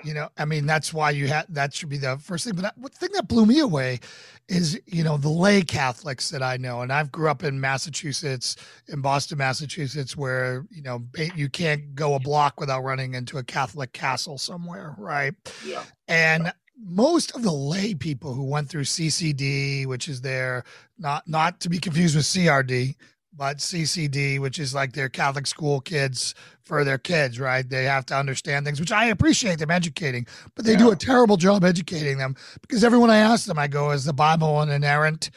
That's why that should be the first thing. But the thing that blew me away is, the lay Catholics that I know, and I've grew up in Massachusetts, in Boston, Massachusetts, where, you can't go a block without running into a Catholic castle somewhere. Right. Yeah. And most of the lay people who went through CCD, which is their, not to be confused with CRD, but CCD, which is like their Catholic school kids for their kids, right? They have to understand things, which I appreciate them educating, but they do a terrible job educating them, because everyone I ask them, I go, is the Bible an inerrant,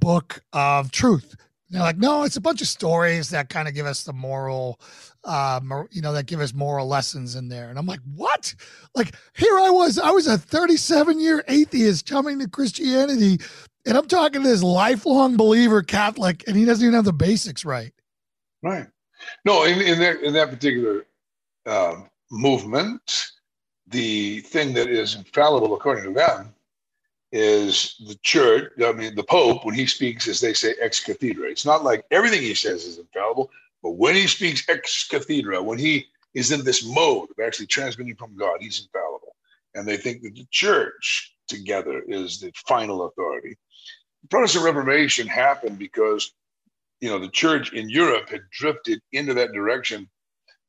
book of truth? And they're like, no, it's a bunch of stories that kind of give us the moral, that give us moral lessons in there. And I'm like, what? Like here I was a 37-year atheist coming to Christianity, and I'm talking to this lifelong believer Catholic, and he doesn't even have the basics right. Right. No, in that particular movement, the thing that is infallible according to them is the church. I mean, the Pope, when he speaks, as they say, ex cathedra. It's not like everything he says is infallible, but when he speaks ex cathedra, when he is in this mode of actually transmitting from God, he's infallible. And they think that the church together is the final authority. The Protestant Reformation happened because, you know, the church in Europe had drifted into that direction.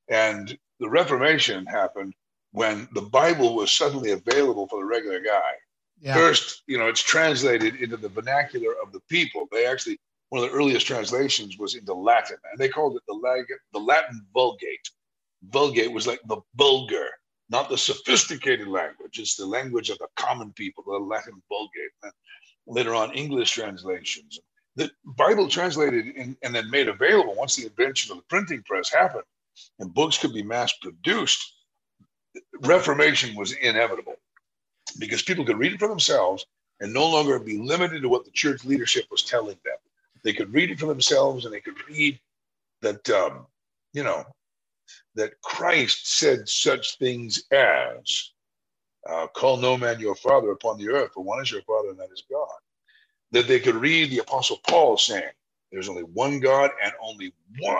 And the Reformation happened when the Bible was suddenly available for the regular guy. Yeah. First, you know, it's translated into the vernacular of the people. They actually, one of the earliest translations was into Latin, and they called it the Latin Vulgate. Vulgate was like the vulgar, not the sophisticated language. It's the language of the common people, the Latin Vulgate. And later on, English translations. The Bible translated in, and then made available once the invention of the printing press happened, and books could be mass-produced. Reformation was inevitable because people could read it for themselves and no longer be limited to what the church leadership was telling them. They could read it for themselves, and they could read that, you know, that Christ said such things as, call no man your father upon the earth, for one is your father, and that is God. That they could read the Apostle Paul saying, there's only one God and only one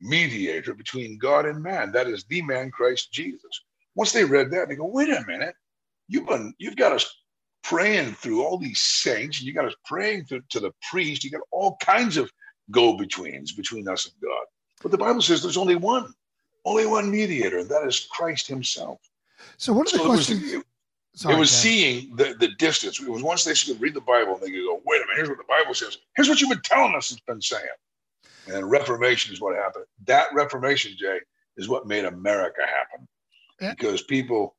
mediator between God and man. That is the man, Christ Jesus. Once they read that, they go, wait a minute. You've got us praying through all these saints. You got us praying to the priest. You got all kinds of go-betweens between us and God. But the Bible says there's only one mediator, and that is Christ himself. So one of the questions... It was seeing the distance. It was once they could read the Bible, and they could go, wait a minute, here's what the Bible says. Here's what you've been telling us it's been saying. And Reformation is what happened. That Reformation, Jay, is what made America happen. Yeah. Because people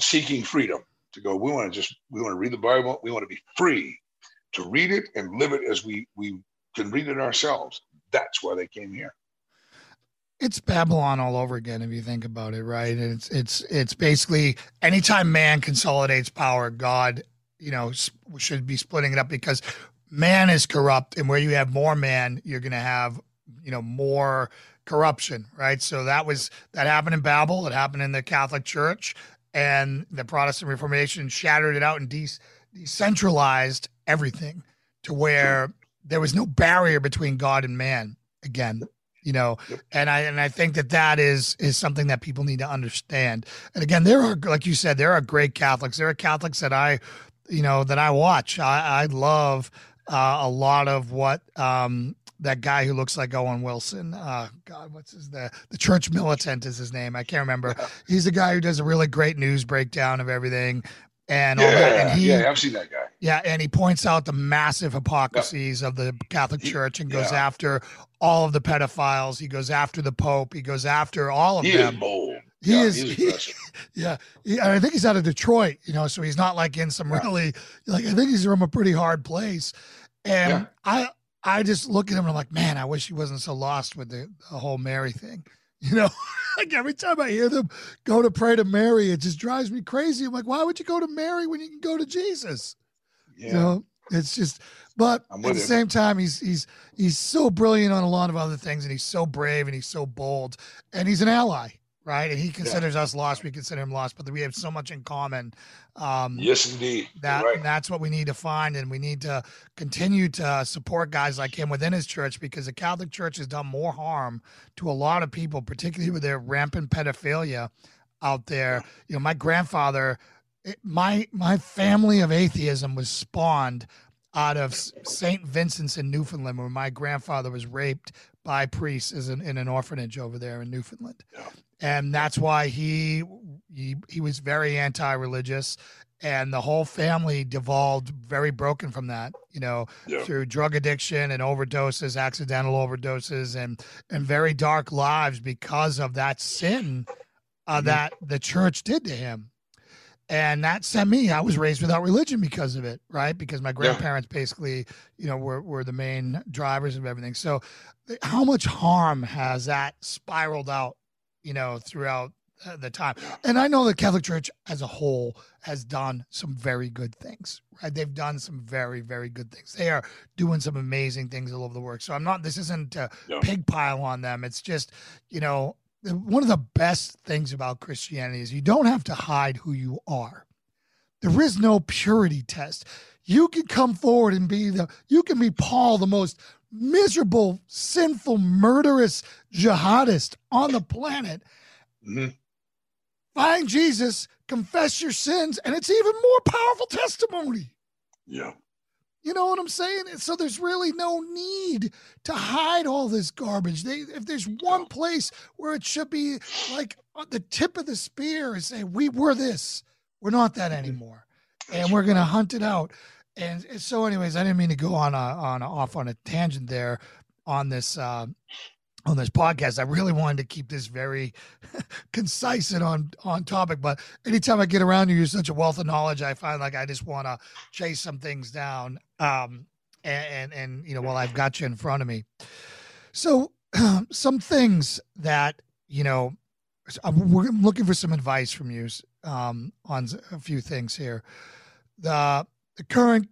seeking freedom to go, we want to read the Bible. We want to be free to read it and live it as we can read it ourselves. That's why they came here. It's Babylon all over again, if you think about it, right? It's basically anytime man consolidates power, God, you know, should be splitting it up because man is corrupt, and where you have more man, you're going to have, you know, more corruption, right? So that happened in Babel. It happened in the Catholic Church, and the Protestant Reformation shattered it out and decentralized everything to where there was no barrier between God and man again. You know, and I think that is something that people need to understand. And again, there are, like you said, there are great Catholics. There are Catholics that I watch. I love a lot of what that guy who looks like Owen Wilson. God, what's his name? The Church Militant is his name. I can't remember. He's the guy who does a really great news breakdown of everything. And all that. And I've seen that guy. Yeah, and he points out the massive hypocrisies of the Catholic Church and goes after all of the pedophiles. He goes after the Pope. He goes after all of them. Is bold. He is. Yeah, and I think he's out of Detroit. You know, so he's not like in some really like. I think he's from a pretty hard place. And I just look at him and I'm like, man, I wish he wasn't so lost with the whole Mary thing. You know, like every time I hear them go to pray to Mary, it just drives me crazy. I'm like, why would you go to Mary when you can go to Jesus? Yeah. You know, it's just, but at the same time, he's so brilliant on a lot of other things, and he's so brave, and he's so bold, and he's an ally, right? And he considers us lost. We consider him lost, but we have so much in common. Yes, indeed. That's what we need to find. And we need to continue to support guys like him within his church, because the Catholic Church has done more harm to a lot of people, particularly with their rampant pedophilia out there. Yeah. You know, my grandfather, my family of atheism was spawned out of St. Vincent's in Newfoundland, where my grandfather was raped by priests in an orphanage over there in Newfoundland. Yeah. And that's why he was very anti-religious, and the whole family devolved very broken from that, you know, through drug addiction and overdoses, accidental overdoses, and very dark lives because of that sin that the church did to him. And that sent me, I was raised without religion because of it, right? Because my grandparents basically, you know, were the main drivers of everything. So how much harm has that spiraled out, you know, throughout the time? And I know the Catholic Church as a whole has done some very good things, right? They've done some very, very good things. They are doing some amazing things all over the world. So this isn't a pig pile on them. It's just, you know, one of the best things about Christianity is you don't have to hide who you are. There is no purity test. You can come forward and you can be Paul, the most miserable, sinful, murderous jihadist on the planet. Mm-hmm. Find Jesus, confess your sins, and it's even more powerful testimony. Yeah. You know what I'm saying? And so there's really no need to hide all this garbage. If there's one place where it should be like on the tip of the spear and say, we were this, we're not that anymore. And we're going to hunt it out. And so anyways, I didn't mean to go off on a tangent there on this, on this podcast. I really wanted to keep this very concise and on topic, but anytime I get around you're such a wealth of knowledge. I find like, I just want to chase some things down. And you know, while I've got you in front of me. So some things that, you know, we're looking for some advice from you on a few things here. The current,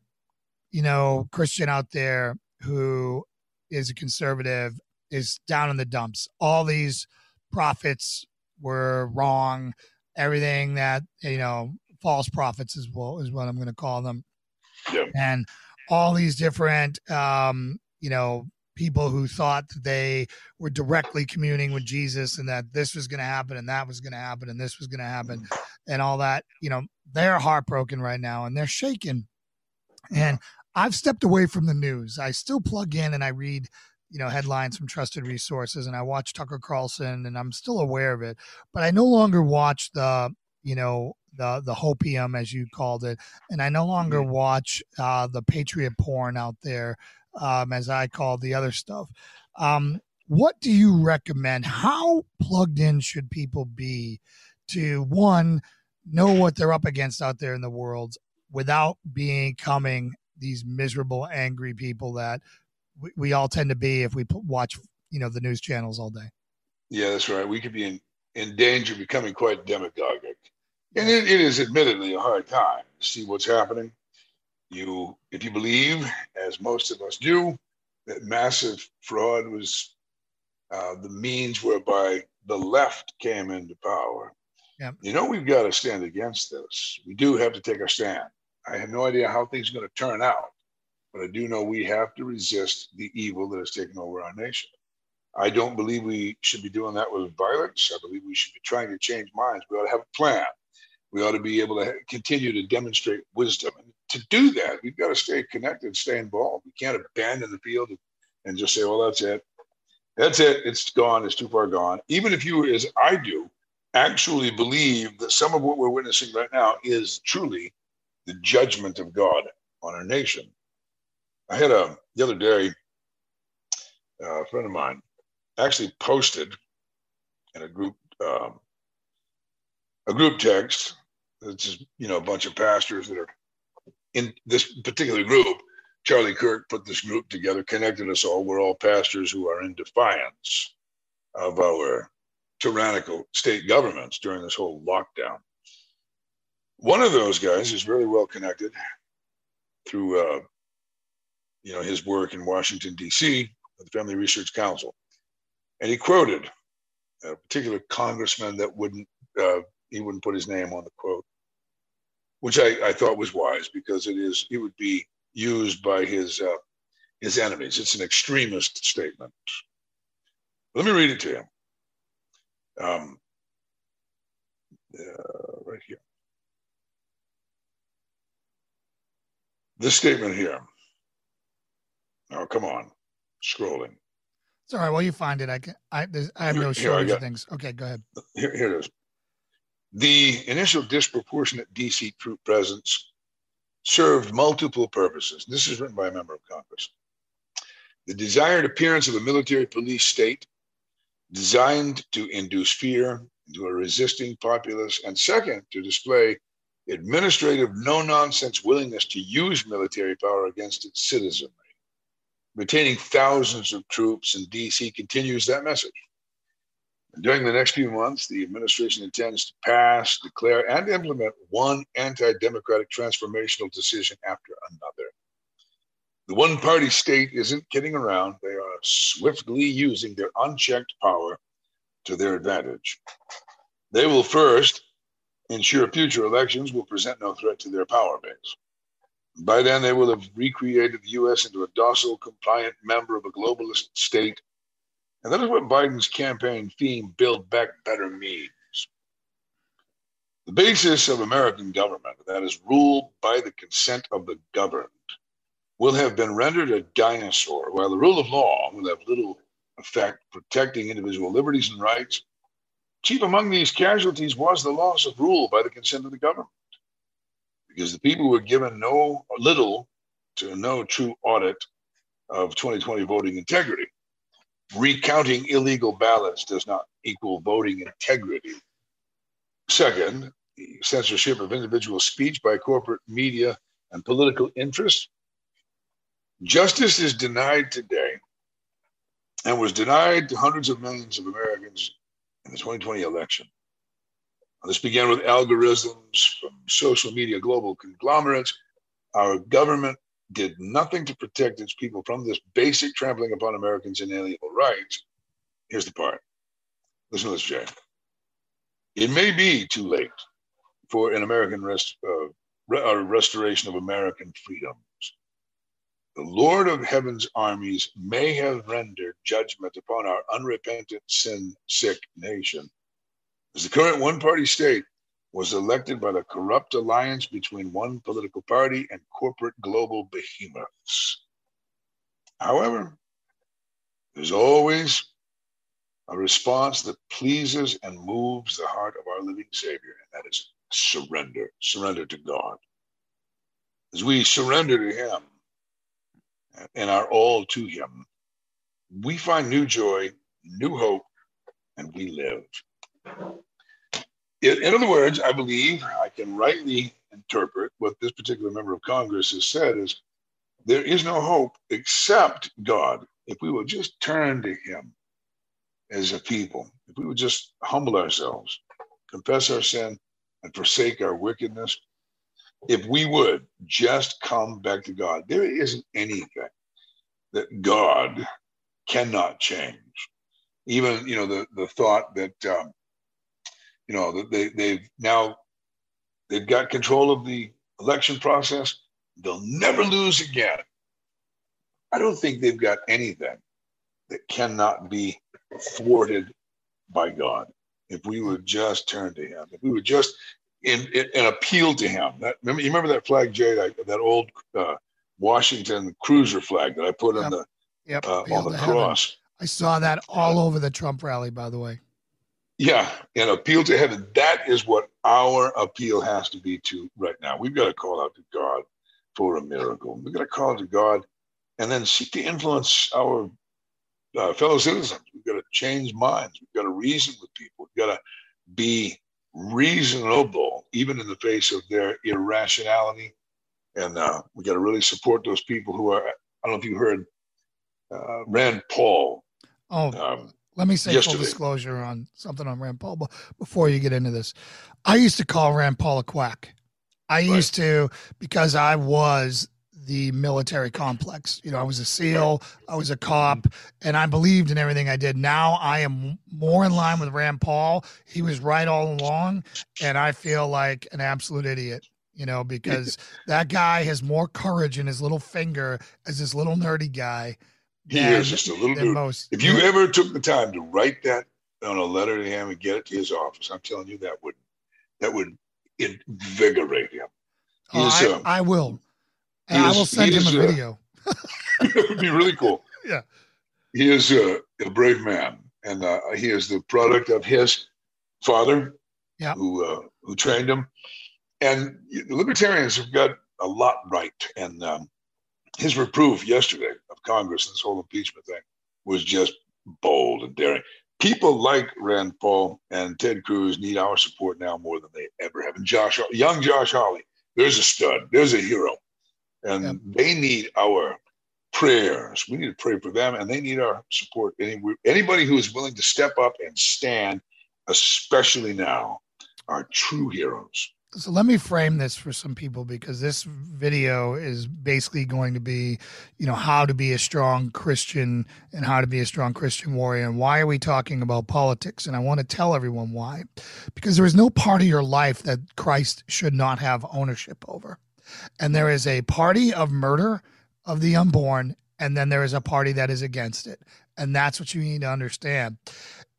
you know, Christian out there who is a conservative is down in the dumps. All these prophets were wrong. Everything that, you know, false prophets is what I'm going to call them. Yep. And all these different, you know, people who thought that they were directly communing with Jesus and that this was going to happen and that was going to happen and this was going to happen and all that, you know, they're heartbroken right now and they're shaken. And I've stepped away from the news. I still plug in and I read, you know, headlines from trusted resources and I watch Tucker Carlson and I'm still aware of it, but I no longer watch the hopium, as you called it. And I no longer watch the patriot porn out there, as I call the other stuff. What do you recommend? How plugged in should people be to, one, know what they're up against out there in the world without becoming these miserable, angry people that we all tend to be if we watch, you know, the news channels all day? Yeah, that's right. We could be in danger of becoming quite demagogic. And it is admittedly a hard time to see what's happening. If you believe, as most of us do, that massive fraud was the means whereby the left came into power, yep. You know, we've got to stand against this. We do have to take a stand. I have no idea how things are going to turn out, but I do know we have to resist the evil that has taken over our nation. I don't believe we should be doing that with violence. I believe we should be trying to change minds. We ought to have a plan. We ought to be able to continue to demonstrate wisdom. And to do that, we've got to stay connected, stay involved. We can't abandon the field and just say, well, that's it. That's it. It's gone. It's too far gone. Even if you, as I do, actually believe that some of what we're witnessing right now is truly the judgment of God on our nation. I had the other day, a friend of mine actually posted in a group text. It's just, you know, a bunch of pastors that are in this particular group. Charlie Kirk put this group together, connected us all. We're all pastors who are in defiance of our tyrannical state governments during this whole lockdown. One of those guys is very well connected through, you know, his work in Washington, D.C., the Family Research Council. And he quoted a particular congressman that he wouldn't put his name on the quote, which I thought was wise because it would be used by his enemies. It's an extremist statement. Let me read it to you. Right here. This statement here. Oh, come on. Scrolling. It's all right. While you find it, I have no shortage of things. Okay, go ahead. Here it is. The initial disproportionate DC troop presence served multiple purposes. This is written by a member of Congress. The desired appearance of a military police state designed to induce fear into a resisting populace, and second, to display administrative no-nonsense willingness to use military power against its citizenry. Retaining thousands of troops in D.C. continues that message. During the next few months, the administration intends to pass, declare, and implement one anti-democratic transformational decision after another. The one-party state isn't kidding around. They are swiftly using their unchecked power to their advantage. They will first ensure future elections will present no threat to their power base. By then, they will have recreated the U.S. into a docile, compliant member of a globalist state. And that is what Biden's campaign theme, Build Back Better, means. The basis of American government, that is ruled by the consent of the governed, will have been rendered a dinosaur, while the rule of law will have little effect protecting individual liberties and rights. Chief among these casualties was the loss of rule by the consent of the government, because the people were given little to no true audit of 2020 voting integrity. Recounting illegal ballots does not equal voting integrity. Second, the censorship of individual speech by corporate media and political interests. Justice is denied today and was denied to hundreds of millions of Americans in the 2020 election. This began with algorithms from social media global conglomerates. Our government did nothing to protect its people from this basic trampling upon Americans' inalienable rights. Here's the part. Listen to this, Jay. It may be too late for an American restoration of American freedoms. The Lord of Heaven's armies may have rendered judgment upon our unrepentant, sin-sick nation, as the current one-party state was elected by the corrupt alliance between one political party and corporate global behemoths. However, there's always a response that pleases and moves the heart of our living Savior, and that is surrender. Surrender to God. As we surrender to Him and our all to Him, we find new joy, new hope, and we live. In other words, I believe I can rightly interpret what this particular member of Congress has said is there is no hope except God if we will just turn to Him. As a people, if we would just humble ourselves, confess our sin, and forsake our wickedness, if we would just come back to God, there isn't anything that God cannot change. Even, you know, the thought that, you know, that they've got control of the election process, they'll never lose again. I don't think they've got anything that cannot be thwarted by God. If we would just turn to Him, if we would just and appeal to Him. You remember that flag, Jay, that old Washington cruiser flag that I put on the cross. Heaven. I saw that all over the Trump rally, by the way. Yeah, and appeal to heaven. That is what our appeal has to be to right now. We've got to call out to God for a miracle. We've got to call out to God and then seek to influence our fellow citizens. We've got to change minds. We've got to reason with people. We've got to be reasonable, even in the face of their irrationality. And we've got to really support those people who are, I don't know if you heard Rand Paul. Oh, let me say yesterday. Full disclosure on something on Rand Paul. But before you get into this, I used to call Rand Paul a quack. I used to, because I was the military complex. You know, I was a SEAL, I was a cop, and I believed in everything I did. Now I am more in line with Rand Paul. He was right all along, and I feel like an absolute idiot, you know, because that guy has more courage in his little finger as this little nerdy guy. He is just a little dude. If you ever took the time to write that on a letter to him and get it to his office, I'm telling you that would invigorate him. I will. And I will send him a video. It would be really cool. Yeah. He is a brave man, and he is the product of his father, who trained him. And the libertarians have got a lot right. And his reproof yesterday of Congress, this whole impeachment thing, was just bold and daring. People like Rand Paul and Ted Cruz need our support now more than they ever have. And young Josh Hawley, there's a stud. There's a hero. And they need our prayers. We need to pray for them, and they need our support. Anybody who is willing to step up and stand, especially now, are true heroes. So let me frame this for some people, because this video is basically going to be, you know, how to be a strong Christian and how to be a strong Christian warrior. And why are we talking about politics? And I want to tell everyone why, because there is no part of your life that Christ should not have ownership over. And there is a party of murder of the unborn, and then there is a party that is against it. And that's what you need to understand.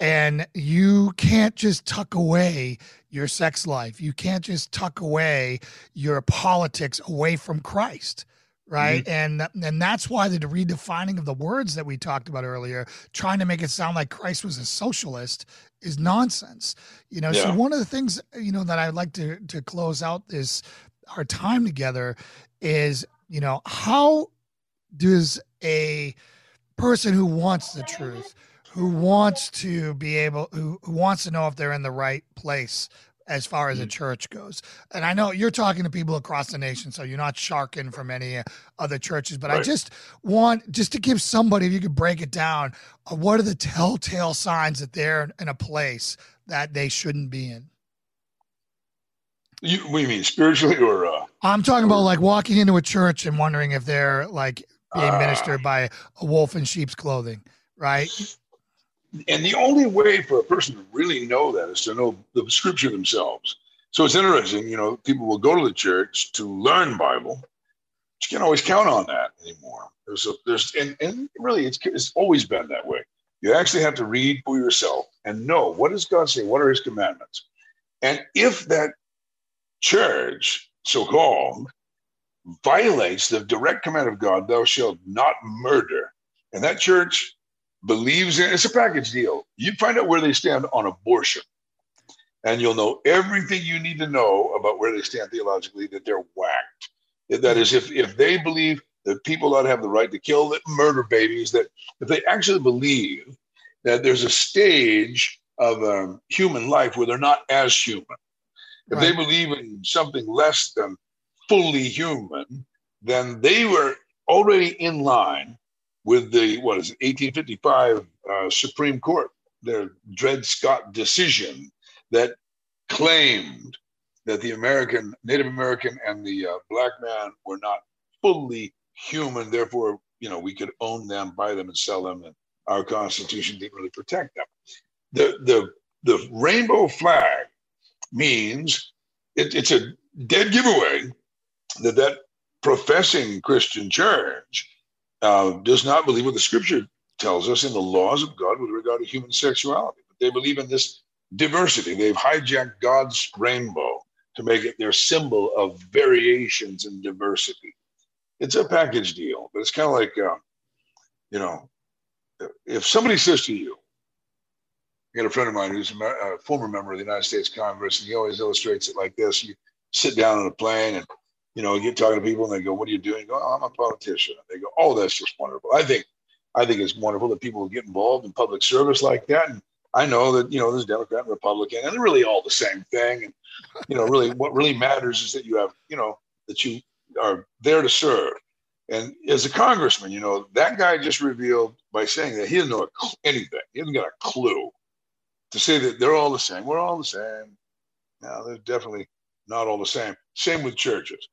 And you can't just tuck away your sex life. You can't just tuck away your politics away from Christ, right? Mm-hmm. And that's why the redefining of the words that we talked about earlier, trying to make it sound like Christ was a socialist, is nonsense. You know, yeah. So one of the things, you know, that I'd like to close out this, our time together is, you know, how does a person who wants the truth, who wants to be able, who wants to know if they're in the right place as far as a church goes. And I know you're talking to people across the nation, so you're not sharking from any other churches, but right. I just want, just to give somebody, if you could break it down, what are the telltale signs that they're in a place that they shouldn't be in? What do you mean, spiritually or? I'm talking about like walking into a church and wondering if they're like being ministered by a wolf in sheep's clothing, right? And the only way for a person to really know that is to know the scripture themselves. So it's interesting, you know, people will go to the church to learn Bible. You can't always count on that anymore. And really, it's always been that way. You actually have to read for yourself and know, what does God say? What are his commandments? And if that church, so-called, violates the direct command of God, thou shalt not murder, and that church believes in, it's a package deal. You find out where they stand on abortion, and you'll know everything you need to know about where they stand theologically, that they're whacked. That is, if they believe that people ought to have the right to kill, that murder babies, that if they actually believe that there's a stage of human life where they're not as human, if they believe in something less than fully human, then they were already in line with the, 1855 Supreme Court, their Dred Scott decision that claimed that the American, Native American and the black man were not fully human. Therefore, you know, we could own them, buy them and sell them. And our Constitution didn't really protect them. The rainbow flag means it's a dead giveaway that professing Christian church does not believe what the scripture tells us in the laws of God with regard to human sexuality. But they believe in this diversity. They've hijacked God's rainbow to make it their symbol of variations and diversity. It's a package deal, but it's kind of like, you know, if somebody says to you, I got a friend of mine who's a former member of the United States Congress, and he always illustrates it like this. You sit down on a plane and, you know, you get talking to people and they go, what are you doing? You go, oh, I'm a politician. And they go, oh, that's just wonderful. I think it's wonderful that people get involved in public service like that. And I know that, you know, there's Democrat and Republican, and they're really all the same thing. And, you know, really what really matters is that you have, you know, that you are there to serve. And as a congressman, you know, that guy just revealed by saying that he didn't know anything. He hasn't got a clue. To say that they're all the same. We're all the same. No, they're definitely not all the same. Same with churches.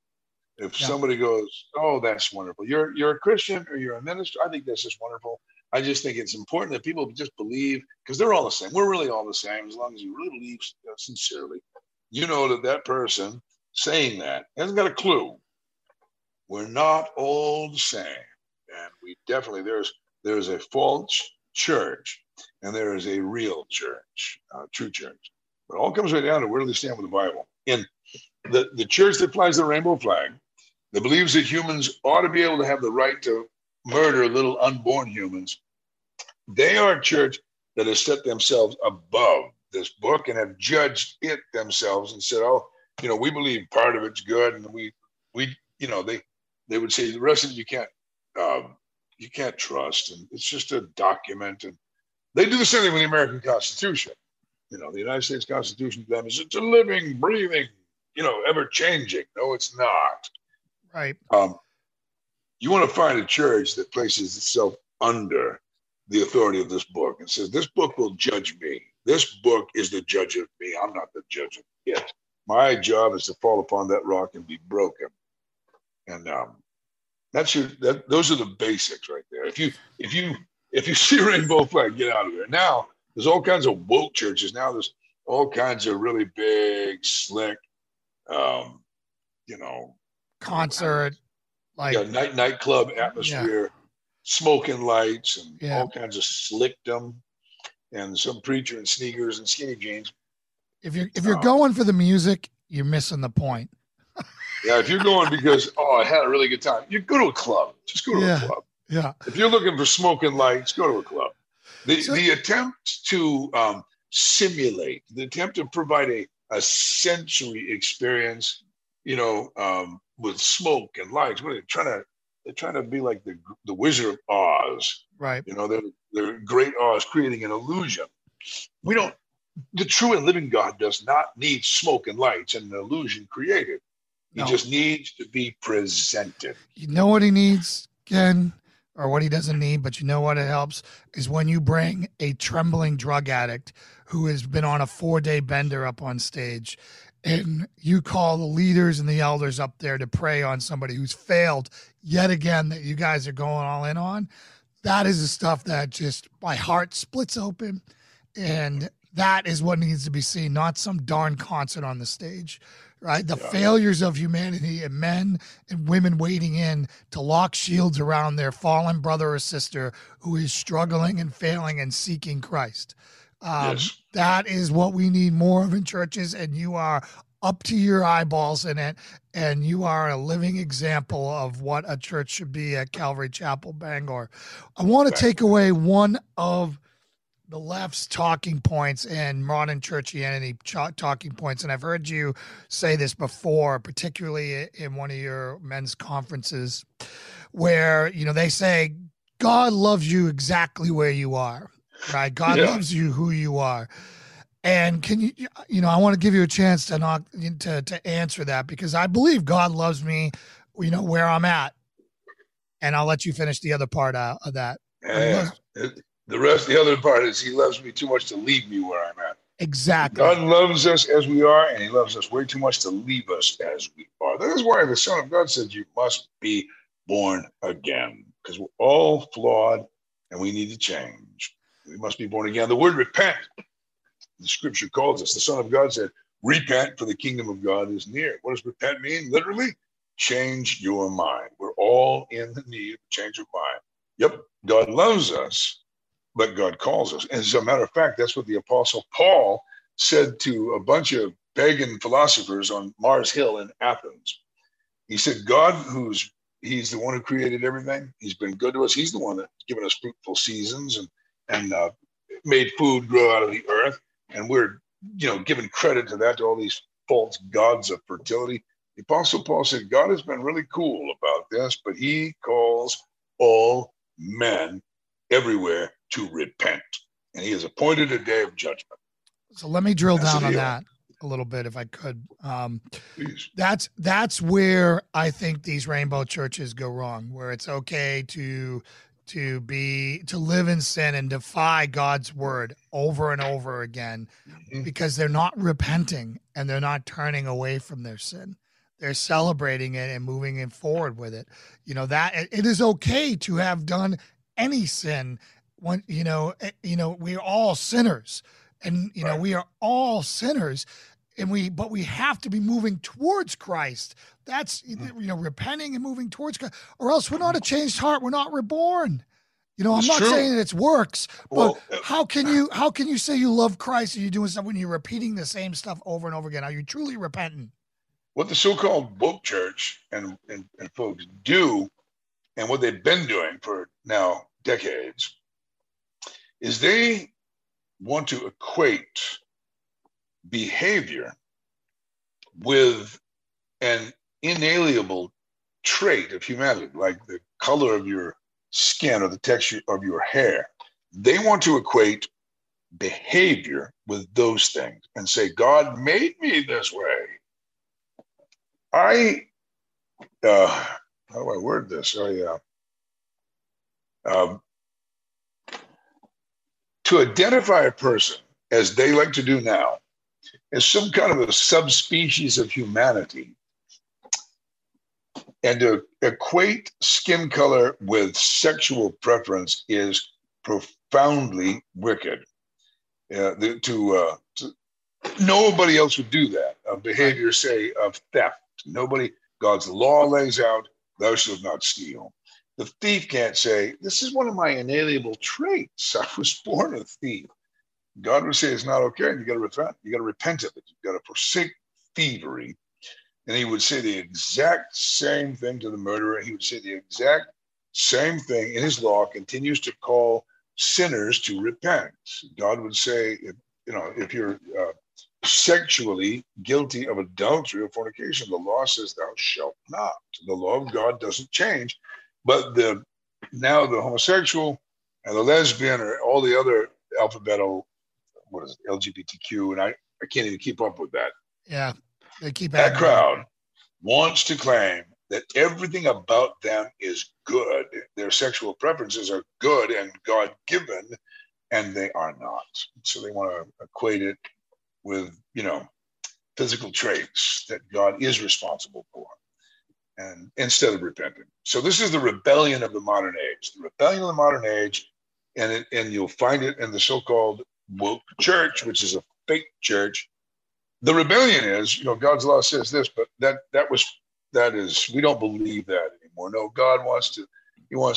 If somebody goes, oh, that's wonderful. You're a Christian or you're a minister. I think that's just wonderful. I just think it's important that people just believe, because they're all the same. We're really all the same. As long as you really believe sincerely, you know that person saying that hasn't got a clue. We're not all the same. And we definitely, there's a false church and there is a real church, true church. But it all comes right down to where do they stand with the Bible. And the church that flies the rainbow flag, that believes that humans ought to be able to have the right to murder little unborn humans, they are a church that has set themselves above this book and have judged it themselves and said, oh, you know, we believe part of it's good. And we you know, they would say the rest of it you can't trust. And it's just a document. And they do the same thing with the American Constitution. You know, the United States Constitution to them is it's a living, breathing, you know, ever changing. No, it's not. Right. You want to find a church that places itself under the authority of this book and says, this book will judge me. This book is the judge of me. I'm not the judge of it. My job is to fall upon that rock and be broken. And that's your. Those are the basics right there. If you see a rainbow flag, get out of there. Now there's all kinds of woke churches. Now there's all kinds of really big, slick, concert, like nightclub atmosphere, smoking lights, and all kinds of slickdom, and some preacher in sneakers and skinny jeans. If you're going for the music, you're missing the point. Yeah, if you're going because, oh, I had a really good time, you go to a club. Just go to a club. Yeah. If you're looking for smoking lights, go to a club. The attempt to simulate, the attempt to provide a sensory experience, with smoke and lights. What are they trying to? They're trying to be like the Wizard of Oz, right? They're great Oz, creating an illusion. We don't. The true and living God does not need smoke and lights and an illusion created. He just needs to be presented. You know what he needs, Ken, or what he doesn't need, but you know what it helps, is when you bring a trembling drug addict who has been on a 4-day bender up on stage, and you call the leaders and the elders up there to pray on somebody who's failed yet again that you guys are going all in on. That is the stuff that just my heart splits open, and that is what needs to be seen, not some darn concert on the stage, right? The failures of humanity and men and women wading in to lock shields around their fallen brother or sister who is struggling and failing and seeking Christ. That is what we need more of in churches, and you are up to your eyeballs in it, and you are a living example of what a church should be at Calvary Chapel, Bangor. I want to take away one of the left's talking points and modern churchianity talking points. And I've heard you say this before, particularly in one of your men's conferences, where, they say, God loves you exactly where you are, right? God loves you who you are. And can you, I want to give you a chance to to answer that, because I believe God loves me, where I'm at. And I'll let you finish the other part of that. Yeah. The other part is he loves me too much to leave me where I'm at. Exactly. God loves us as we are, and he loves us way too much to leave us as we are. That is why the Son of God said you must be born again, because we're all flawed and we need to change. We must be born again. The word repent, the scripture calls us. The Son of God said, repent, for the kingdom of God is near. What does repent mean? Literally, change your mind. We're all in the need of a change of mind. Yep, God loves us, but God calls us. And as a matter of fact, that's what the Apostle Paul said to a bunch of pagan philosophers on Mars Hill in Athens. He said, God, he's the one who created everything. He's been good to us. He's the one that's given us fruitful seasons and made food grow out of the earth. And we're, giving credit to that, to all these false gods of fertility. The Apostle Paul said, God has been really cool about this, but he calls all men everywhere to repent, and he has appointed a day of judgment. So let me drill down on that a little bit, if I could. That's where I think these rainbow churches go wrong, where it's okay to live in sin and defy God's word over and over again, because they're not repenting and they're not turning away from their sin. They're celebrating it and moving it forward with it. That it is okay to have done any sin. When, we're all sinners, and, we are all sinners, and but we have to be moving towards Christ. That's, repenting and moving towards Christ, or else we're not a changed heart. We're not reborn. I'm not saying that it's works, but how can you say you love Christ and you're doing stuff when you're repeating the same stuff over and over again? Are you truly repenting? What the so-called woke church and folks do, and what they've been doing for now decades, is they want to equate behavior with an inalienable trait of humanity, like the color of your skin or the texture of your hair. They want to equate behavior with those things and say, God made me this way. How do I word this? To identify a person, as they like to do now, as some kind of a subspecies of humanity, and to equate skin color with sexual preference is profoundly wicked. Nobody else would do that. Of behavior, say, of theft. Nobody, God's law lays out, thou shalt not steal. The thief can't say, this is one of my inalienable traits. I was born a thief. God would say it's not okay. You got to repent. You got to repent of it. You got to forsake thievery. And he would say the exact same thing to the murderer. He would say the exact same thing in his law, continues to call sinners to repent. God would say, if you're sexually guilty of adultery or fornication, the law says thou shalt not. The law of God doesn't change. But now the homosexual and the lesbian or all the other alphabetical, LGBTQ, and I can't even keep up with that. Yeah. That crowd wants to claim that everything about them is good. Their sexual preferences are good and God-given, and they are not. So they want to equate it with, physical traits that God is responsible for, and instead of repenting. So this is the rebellion of the modern age. The rebellion of the modern age, and you'll find it in the so-called woke church, which is a fake church. The rebellion is, God's law says this, but that is, we don't believe that anymore. No, God wants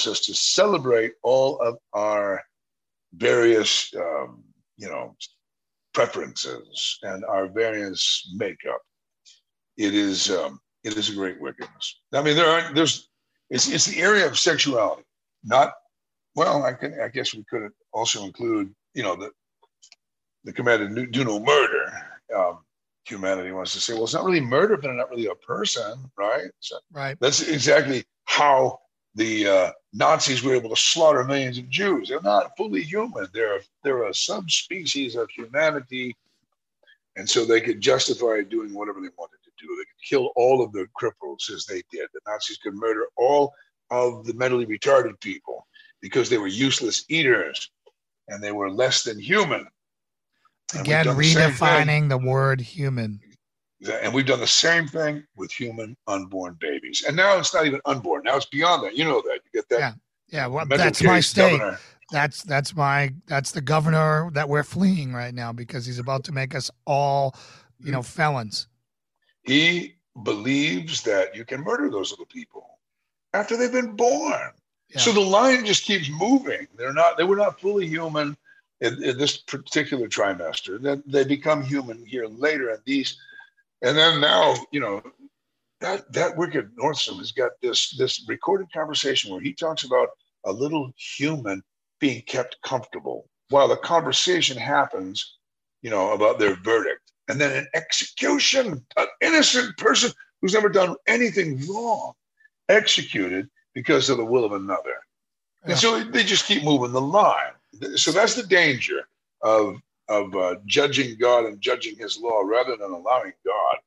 us to celebrate all of our various, preferences and our various makeup. It is a great wickedness. I mean, it's the area of sexuality, I guess we could also include, the command to do no murder. Humanity wants to say, well, it's not really murder, but not really a person, right? So right. That's exactly how the Nazis were able to slaughter millions of Jews. They're not fully human. They're a subspecies of humanity, and so they could justify doing whatever they wanted to do. They could kill all of the cripples as they did. The Nazis could murder all of the mentally retarded people because they were useless eaters and they were less than human. Again, redefining the word human. And we've done the same thing with human unborn babies. And now it's not even unborn. Now it's beyond that. You know that. You get that. Yeah. Well, that's my state. Governor. That's the governor that we're fleeing right now because he's about to make us all, felons. He believes that you can murder those little people after they've been born. Yeah. So the line just keeps moving. They were not fully human in this particular trimester, then they become human here later. That wicked Northam has got this recorded conversation where he talks about a little human being kept comfortable while the conversation happens, about their verdict, and then an execution, an innocent person who's never done anything wrong, executed because of the will of another. Yeah. And so they just keep moving the line. So that's the danger of judging God and judging his law rather than allowing God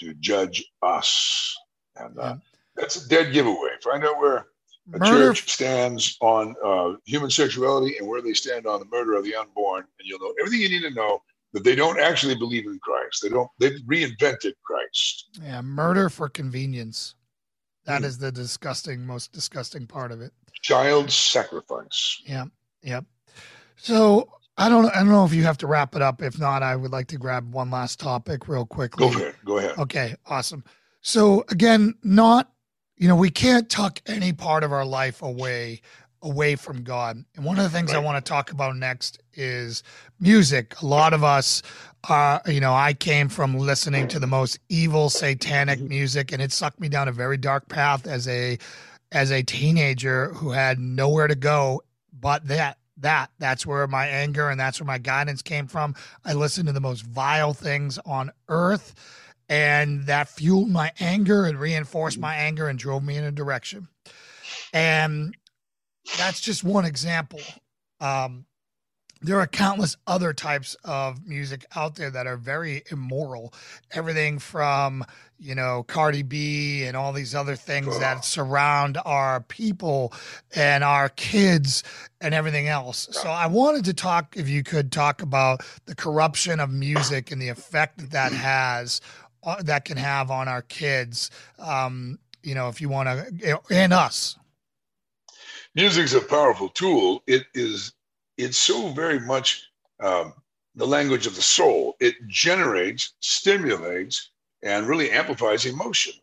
to judge us. And that's a dead giveaway. Find out where a church stands on human sexuality and where they stand on the murder of the unborn, and you'll know everything you need to know that they don't actually believe in Christ. They've reinvented Christ. Yeah, murder for convenience. That is the most disgusting part of it. Child sacrifice. Yeah. Yep. So I don't know if you have to wrap it up. If not, I would like to grab one last topic real quickly. Go ahead. Okay. Awesome. So again, we can't tuck any part of our life away from God. And one of the things I want to talk about next is music. A lot of us, I came from listening to the most evil satanic music, and it sucked me down a very dark path as a teenager who had nowhere to go. But that's where my anger and that's where my guidance came from. I listened to the most vile things on earth, and that fueled my anger and reinforced my anger and drove me in a direction. And that's just one example. There are countless other types of music out there that are very immoral. Everything from, you know, Cardi B and all these other things that surround our people and our kids and everything else. So I wanted to talk, if you could talk about the corruption of music and the effect that that has, that can have on our kids. You know, if you want to, and us. Music's a powerful tool. It is. It's so very much the language of the soul. It generates, stimulates, and really amplifies emotion.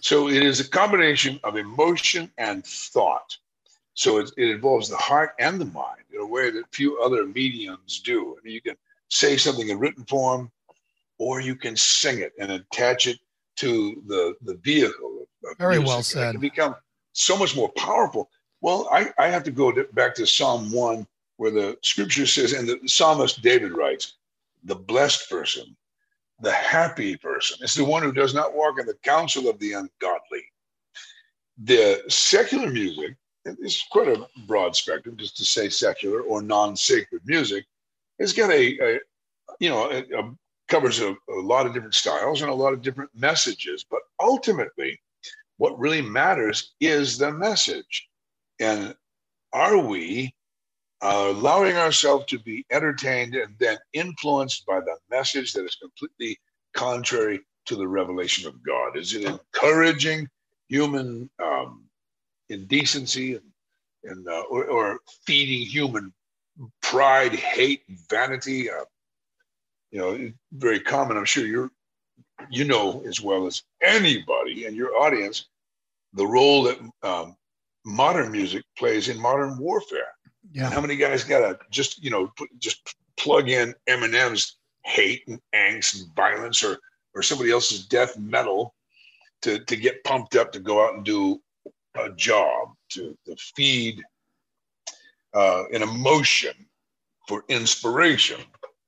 So it is a combination of emotion and thought. So it involves the heart and the mind in a way that few other mediums do. I mean, you can say something in written form, or you can sing it and attach it to the vehicle. Of very music. Well said. It can become so much more powerful. Well, I have to go back to Psalm 1, where the scripture says, and the psalmist David writes, the blessed person, the happy person, is the one who does not walk in the counsel of the ungodly. The secular music, and it's quite a broad spectrum, just to say secular or non-sacred music, it's got a covers a lot of different styles and a lot of different messages. But ultimately, what really matters is the message. And are we allowing ourselves to be entertained and then influenced by the message that is completely contrary to the revelation of God? Is it encouraging human indecency or feeding human pride, hate, vanity? Very common. I'm sure you know as well as anybody in your audience the role that modern music plays in modern warfare. Yeah. How many guys gotta just plug in Eminem's hate and angst and violence or somebody else's death metal to get pumped up to go out and do a job, to feed an emotion for inspiration.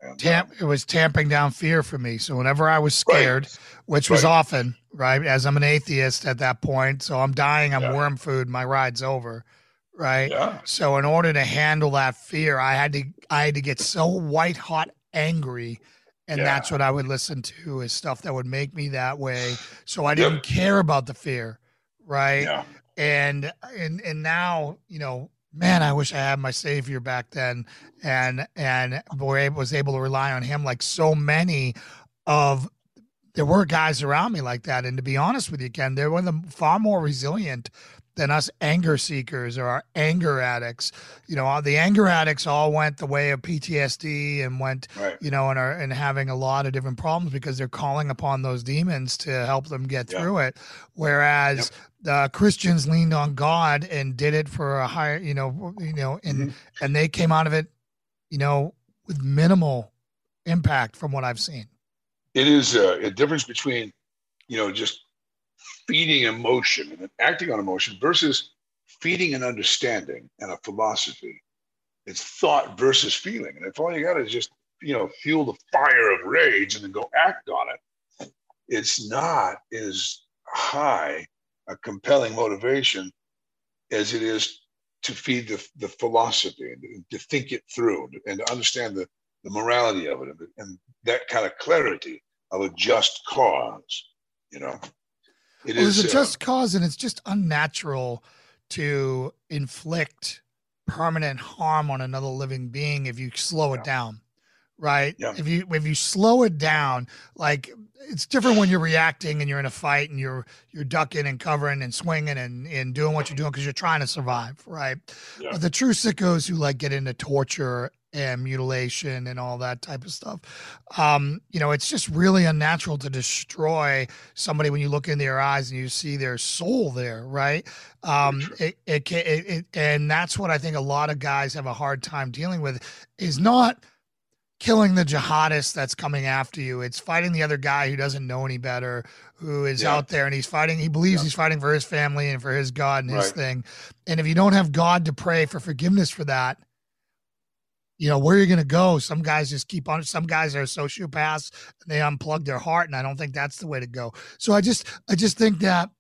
And, it was tamping down fear for me. So whenever I was scared, which was often, as I'm an atheist at that point, so I'm dying, I'm worm food, my ride's over. Right. Yeah. So in order to handle that fear, I had to get so white hot angry. And that's what I would listen to, is stuff that would make me that way. So I didn't care about the fear. Right. Yeah. And now, man, I wish I had my savior back then. And boy, I was able to rely on him. Like so many of, there were guys around me like that. And to be honest with you, Ken, they were far more resilient than us anger seekers or our anger addicts. The anger addicts all went the way of PTSD and went, and having a lot of different problems because they're calling upon those demons to help them get through it. Whereas the Christians leaned on God and did it for a higher, and they came out of it, with minimal impact from what I've seen. It is a difference between, just feeding emotion and acting on emotion versus feeding an understanding and a philosophy. It's thought versus feeling. And if all you got is just, fuel the fire of rage and then go act on it, it's not as high a compelling motivation as it is to feed the philosophy and to think it through and to understand the morality of it and that kind of clarity of a just cause, It is a just cause, and it's just unnatural to inflict permanent harm on another living being if you slow it down, right? Yeah. If you slow it down, like it's different when you're reacting and you're in a fight and you're ducking and covering and swinging and doing what you're doing because you're trying to survive, right? Yeah. But the true sickos who get into torture and mutilation and all that type of stuff. It's just really unnatural to destroy somebody when you look in their eyes and you see their soul there, right? And that's what I think a lot of guys have a hard time dealing with, is not killing the jihadist that's coming after you. It's fighting the other guy who doesn't know any better, who is out there and he's fighting. He believes he's fighting for his family and for his God and his thing. And if you don't have God to pray for forgiveness for that, where you're going to go. Some guys are sociopaths and they unplug their heart. And I don't think that's the way to go. So I just think that,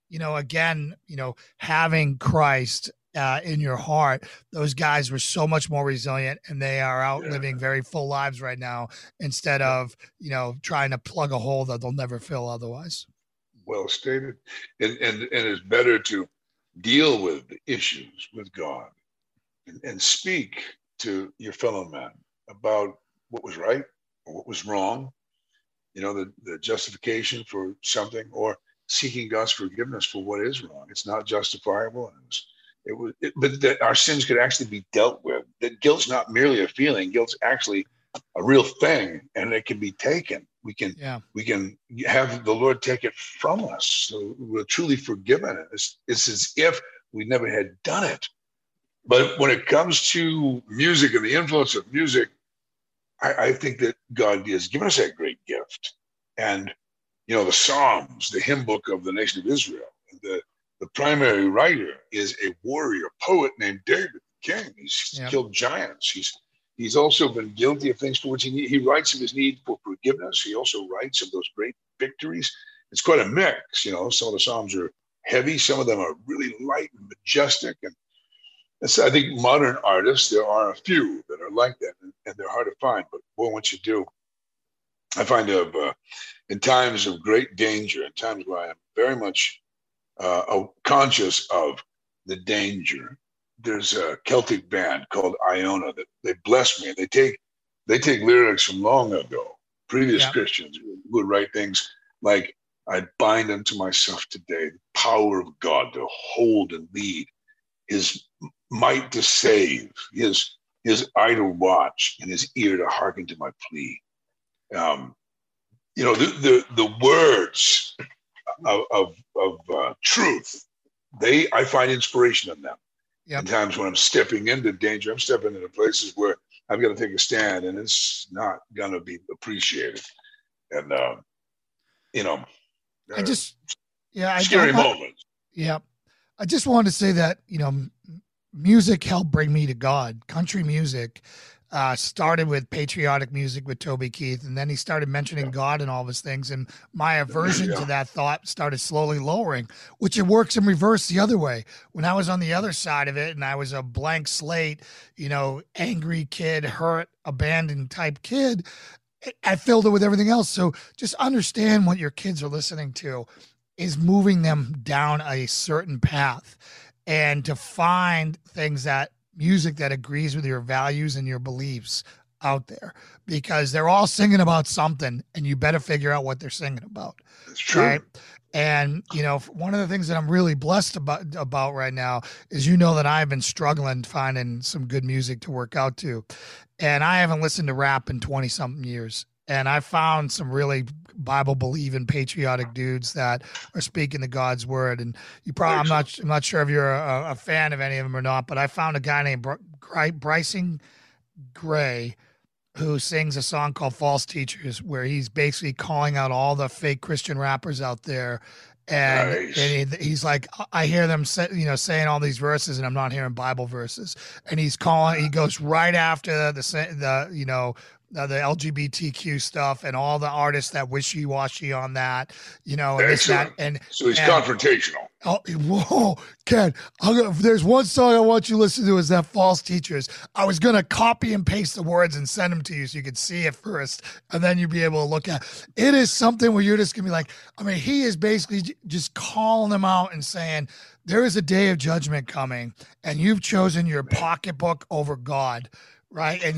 having Christ in your heart, those guys were so much more resilient, and they are out living very full lives right now instead of, you know, trying to plug a hole that they'll never fill otherwise. Well stated. And it's better to deal with the issues with God and speak to your fellow man about what was right or what was wrong, you know, the justification for something, or seeking God's forgiveness for what is wrong. It's not justifiable. But that our sins could actually be dealt with. That guilt's not merely a feeling. Guilt's actually a real thing, and it can be taken. We can have the Lord take it from us, so we're truly forgiven. It's as if we never had done it. But when it comes to music and the influence of music, I think that God has given us that great gift. And, you know, the Psalms, the hymn book of the nation of Israel, the primary writer is a warrior poet named David, the king. He's killed giants. He's also been guilty of things for which he writes of his need for forgiveness. He also writes of those great victories. It's quite a mix, you know. Some of the Psalms are heavy. Some of them are really light and majestic. And so I think modern artists, there are a few that are like that, and they're hard to find. But boy, once you do, I find in times of great danger, in times where I am very much conscious of the danger, there's a Celtic band called Iona that they bless me. They take lyrics from long ago, previous Christians who would write things like, I bind unto myself today the power of God to hold and lead, his might to save, his eye to watch, and his ear to hearken to my plea. You know, the words of truth, I find inspiration in them. Yep. In times when I'm stepping into danger, I'm stepping into places where I've got to take a stand, and it's not going to be appreciated. And you know, scary moments. Yeah, I just wanted to say that, you know, music helped bring me to God. Country music. Started with patriotic music with Toby Keith, and then he started mentioning God and all of his things, and my aversion to that thought started slowly lowering, which it works in reverse the other way. When I was on the other side of it and I was a blank slate, you know, angry kid, hurt, abandoned type kid, I filled it with everything else. So just understand what your kids are listening to is moving them down a certain path, and to find things that music that agrees with your values and your beliefs out there, because they're all singing about something, and you better figure out what they're singing about. That's true. Right? And, you know, one of the things that I'm really blessed about right now is, you know, that I've been struggling finding some good music to work out to. And I haven't listened to rap in 20 something years. And I found some really Bible believing patriotic dudes that are speaking to God's word. And you probably, I'm not sure if you're a fan of any of them or not, but I found a guy named Bryson Gray who sings a song called False Teachers, where he's basically calling out all the fake Christian rappers out there. And he's like, I hear them saying all these verses, and I'm not hearing Bible verses. And he's calling, he goes right after the LGBTQ stuff and all the artists that wishy-washy on that, you know, and this, that, and so he's confrontational. Oh, whoa, Ken! If there's one song I want you to listen to, is that False Teachers. I was gonna copy and paste the words and send them to you so you could see it first, and then you'd be able to look at it. It is something where you're just gonna be like, I mean, he is basically just calling them out and saying, there is a day of judgment coming, and you've chosen your pocketbook over God. Right. And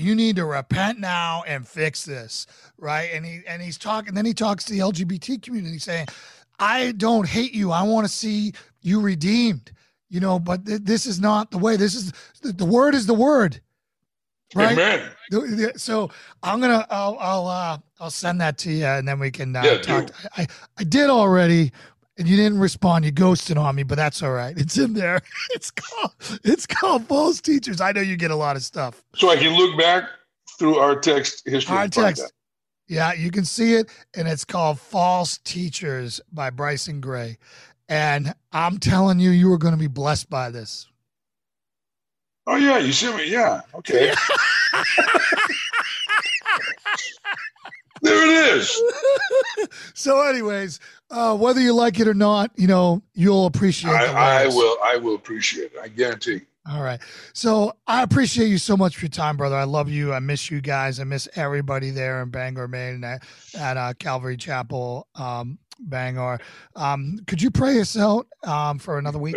you need to repent now and fix this. Right. And he's talking, then he talks to the LGBT community saying, I don't hate you. I want to see you redeemed, you know, but this is not the way. This is the word is the word. Right. Amen. So I'll send that to you, and then we can talk. I did already. And you didn't respond. You ghosted on me, but that's all right. It's in there. It's called False Teachers. I know you get a lot of stuff. So I can look back through our text history. Our text. Yeah, you can see it. And it's called False Teachers by Bryson Gray. And I'm telling you, you are going to be blessed by this. Oh, yeah. You see me? Yeah. Okay. There it is. So anyways, whether you like it or not, you know, you'll appreciate it. I will appreciate it. I guarantee. All right. So I appreciate you so much for your time, brother. I love you. I miss you guys. I miss everybody there in Bangor, Maine at Calvary Chapel, Bangor. Could you pray us out for another week?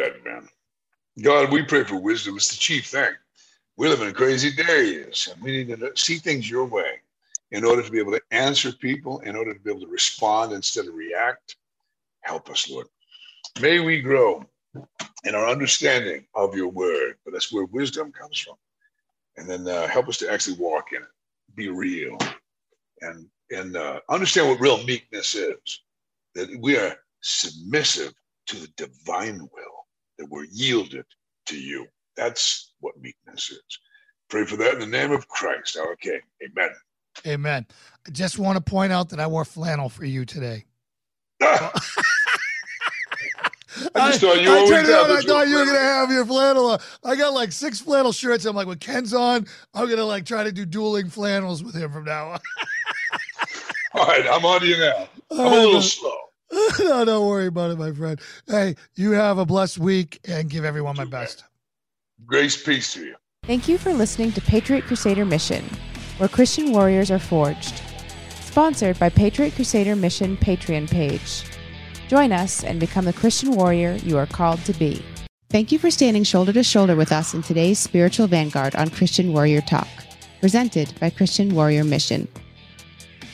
God, we pray for wisdom. It's the chief thing. We live in a crazy days, and we need to see things your way in order to be able to answer people, in order to be able to respond instead of react. Help us, Lord. May we grow in our understanding of your word, but that's where wisdom comes from. And then help us to actually walk in it, be real, and understand what real meekness is, that we are submissive to the divine will, that we're yielded to you. That's what meekness is. Pray for that in the name of Christ, our King. Amen. Amen. I just want to point out that I wore flannel for you today. I thought you were going to have your flannel on. I got like 6 flannel shirts. I'm like, when Ken's on, I'm going to like try to do dueling flannels with him from now on. All right, I'm on to you now. I'm a little slow. No, don't worry about it, my friend. Hey, you have a blessed week, and give everyone my best. Grace, peace to you. Thank you for listening to Patriot Crusader Mission, where Christian warriors are forged. Sponsored by Patriot Crusader Mission Patreon page. Join us and become the Christian warrior you are called to be. Thank you for standing shoulder to shoulder with us in today's spiritual vanguard on Christian Warrior Talk, presented by Christian Warrior Mission.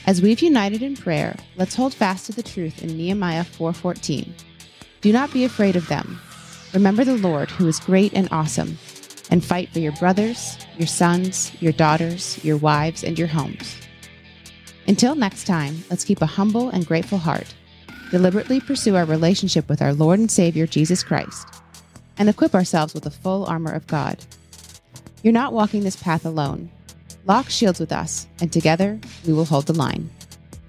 As we've united in prayer, let's hold fast to the truth in Nehemiah 4:14. Do not be afraid of them. Remember the Lord, who is great and awesome, and fight for your brothers, your sons, your daughters, your wives, and your homes. Until next time, let's keep a humble and grateful heart, deliberately pursue our relationship with our Lord and Savior, Jesus Christ, and equip ourselves with the full armor of God. You're not walking this path alone. Lock shields with us, and together we will hold the line.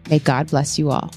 May God bless you all.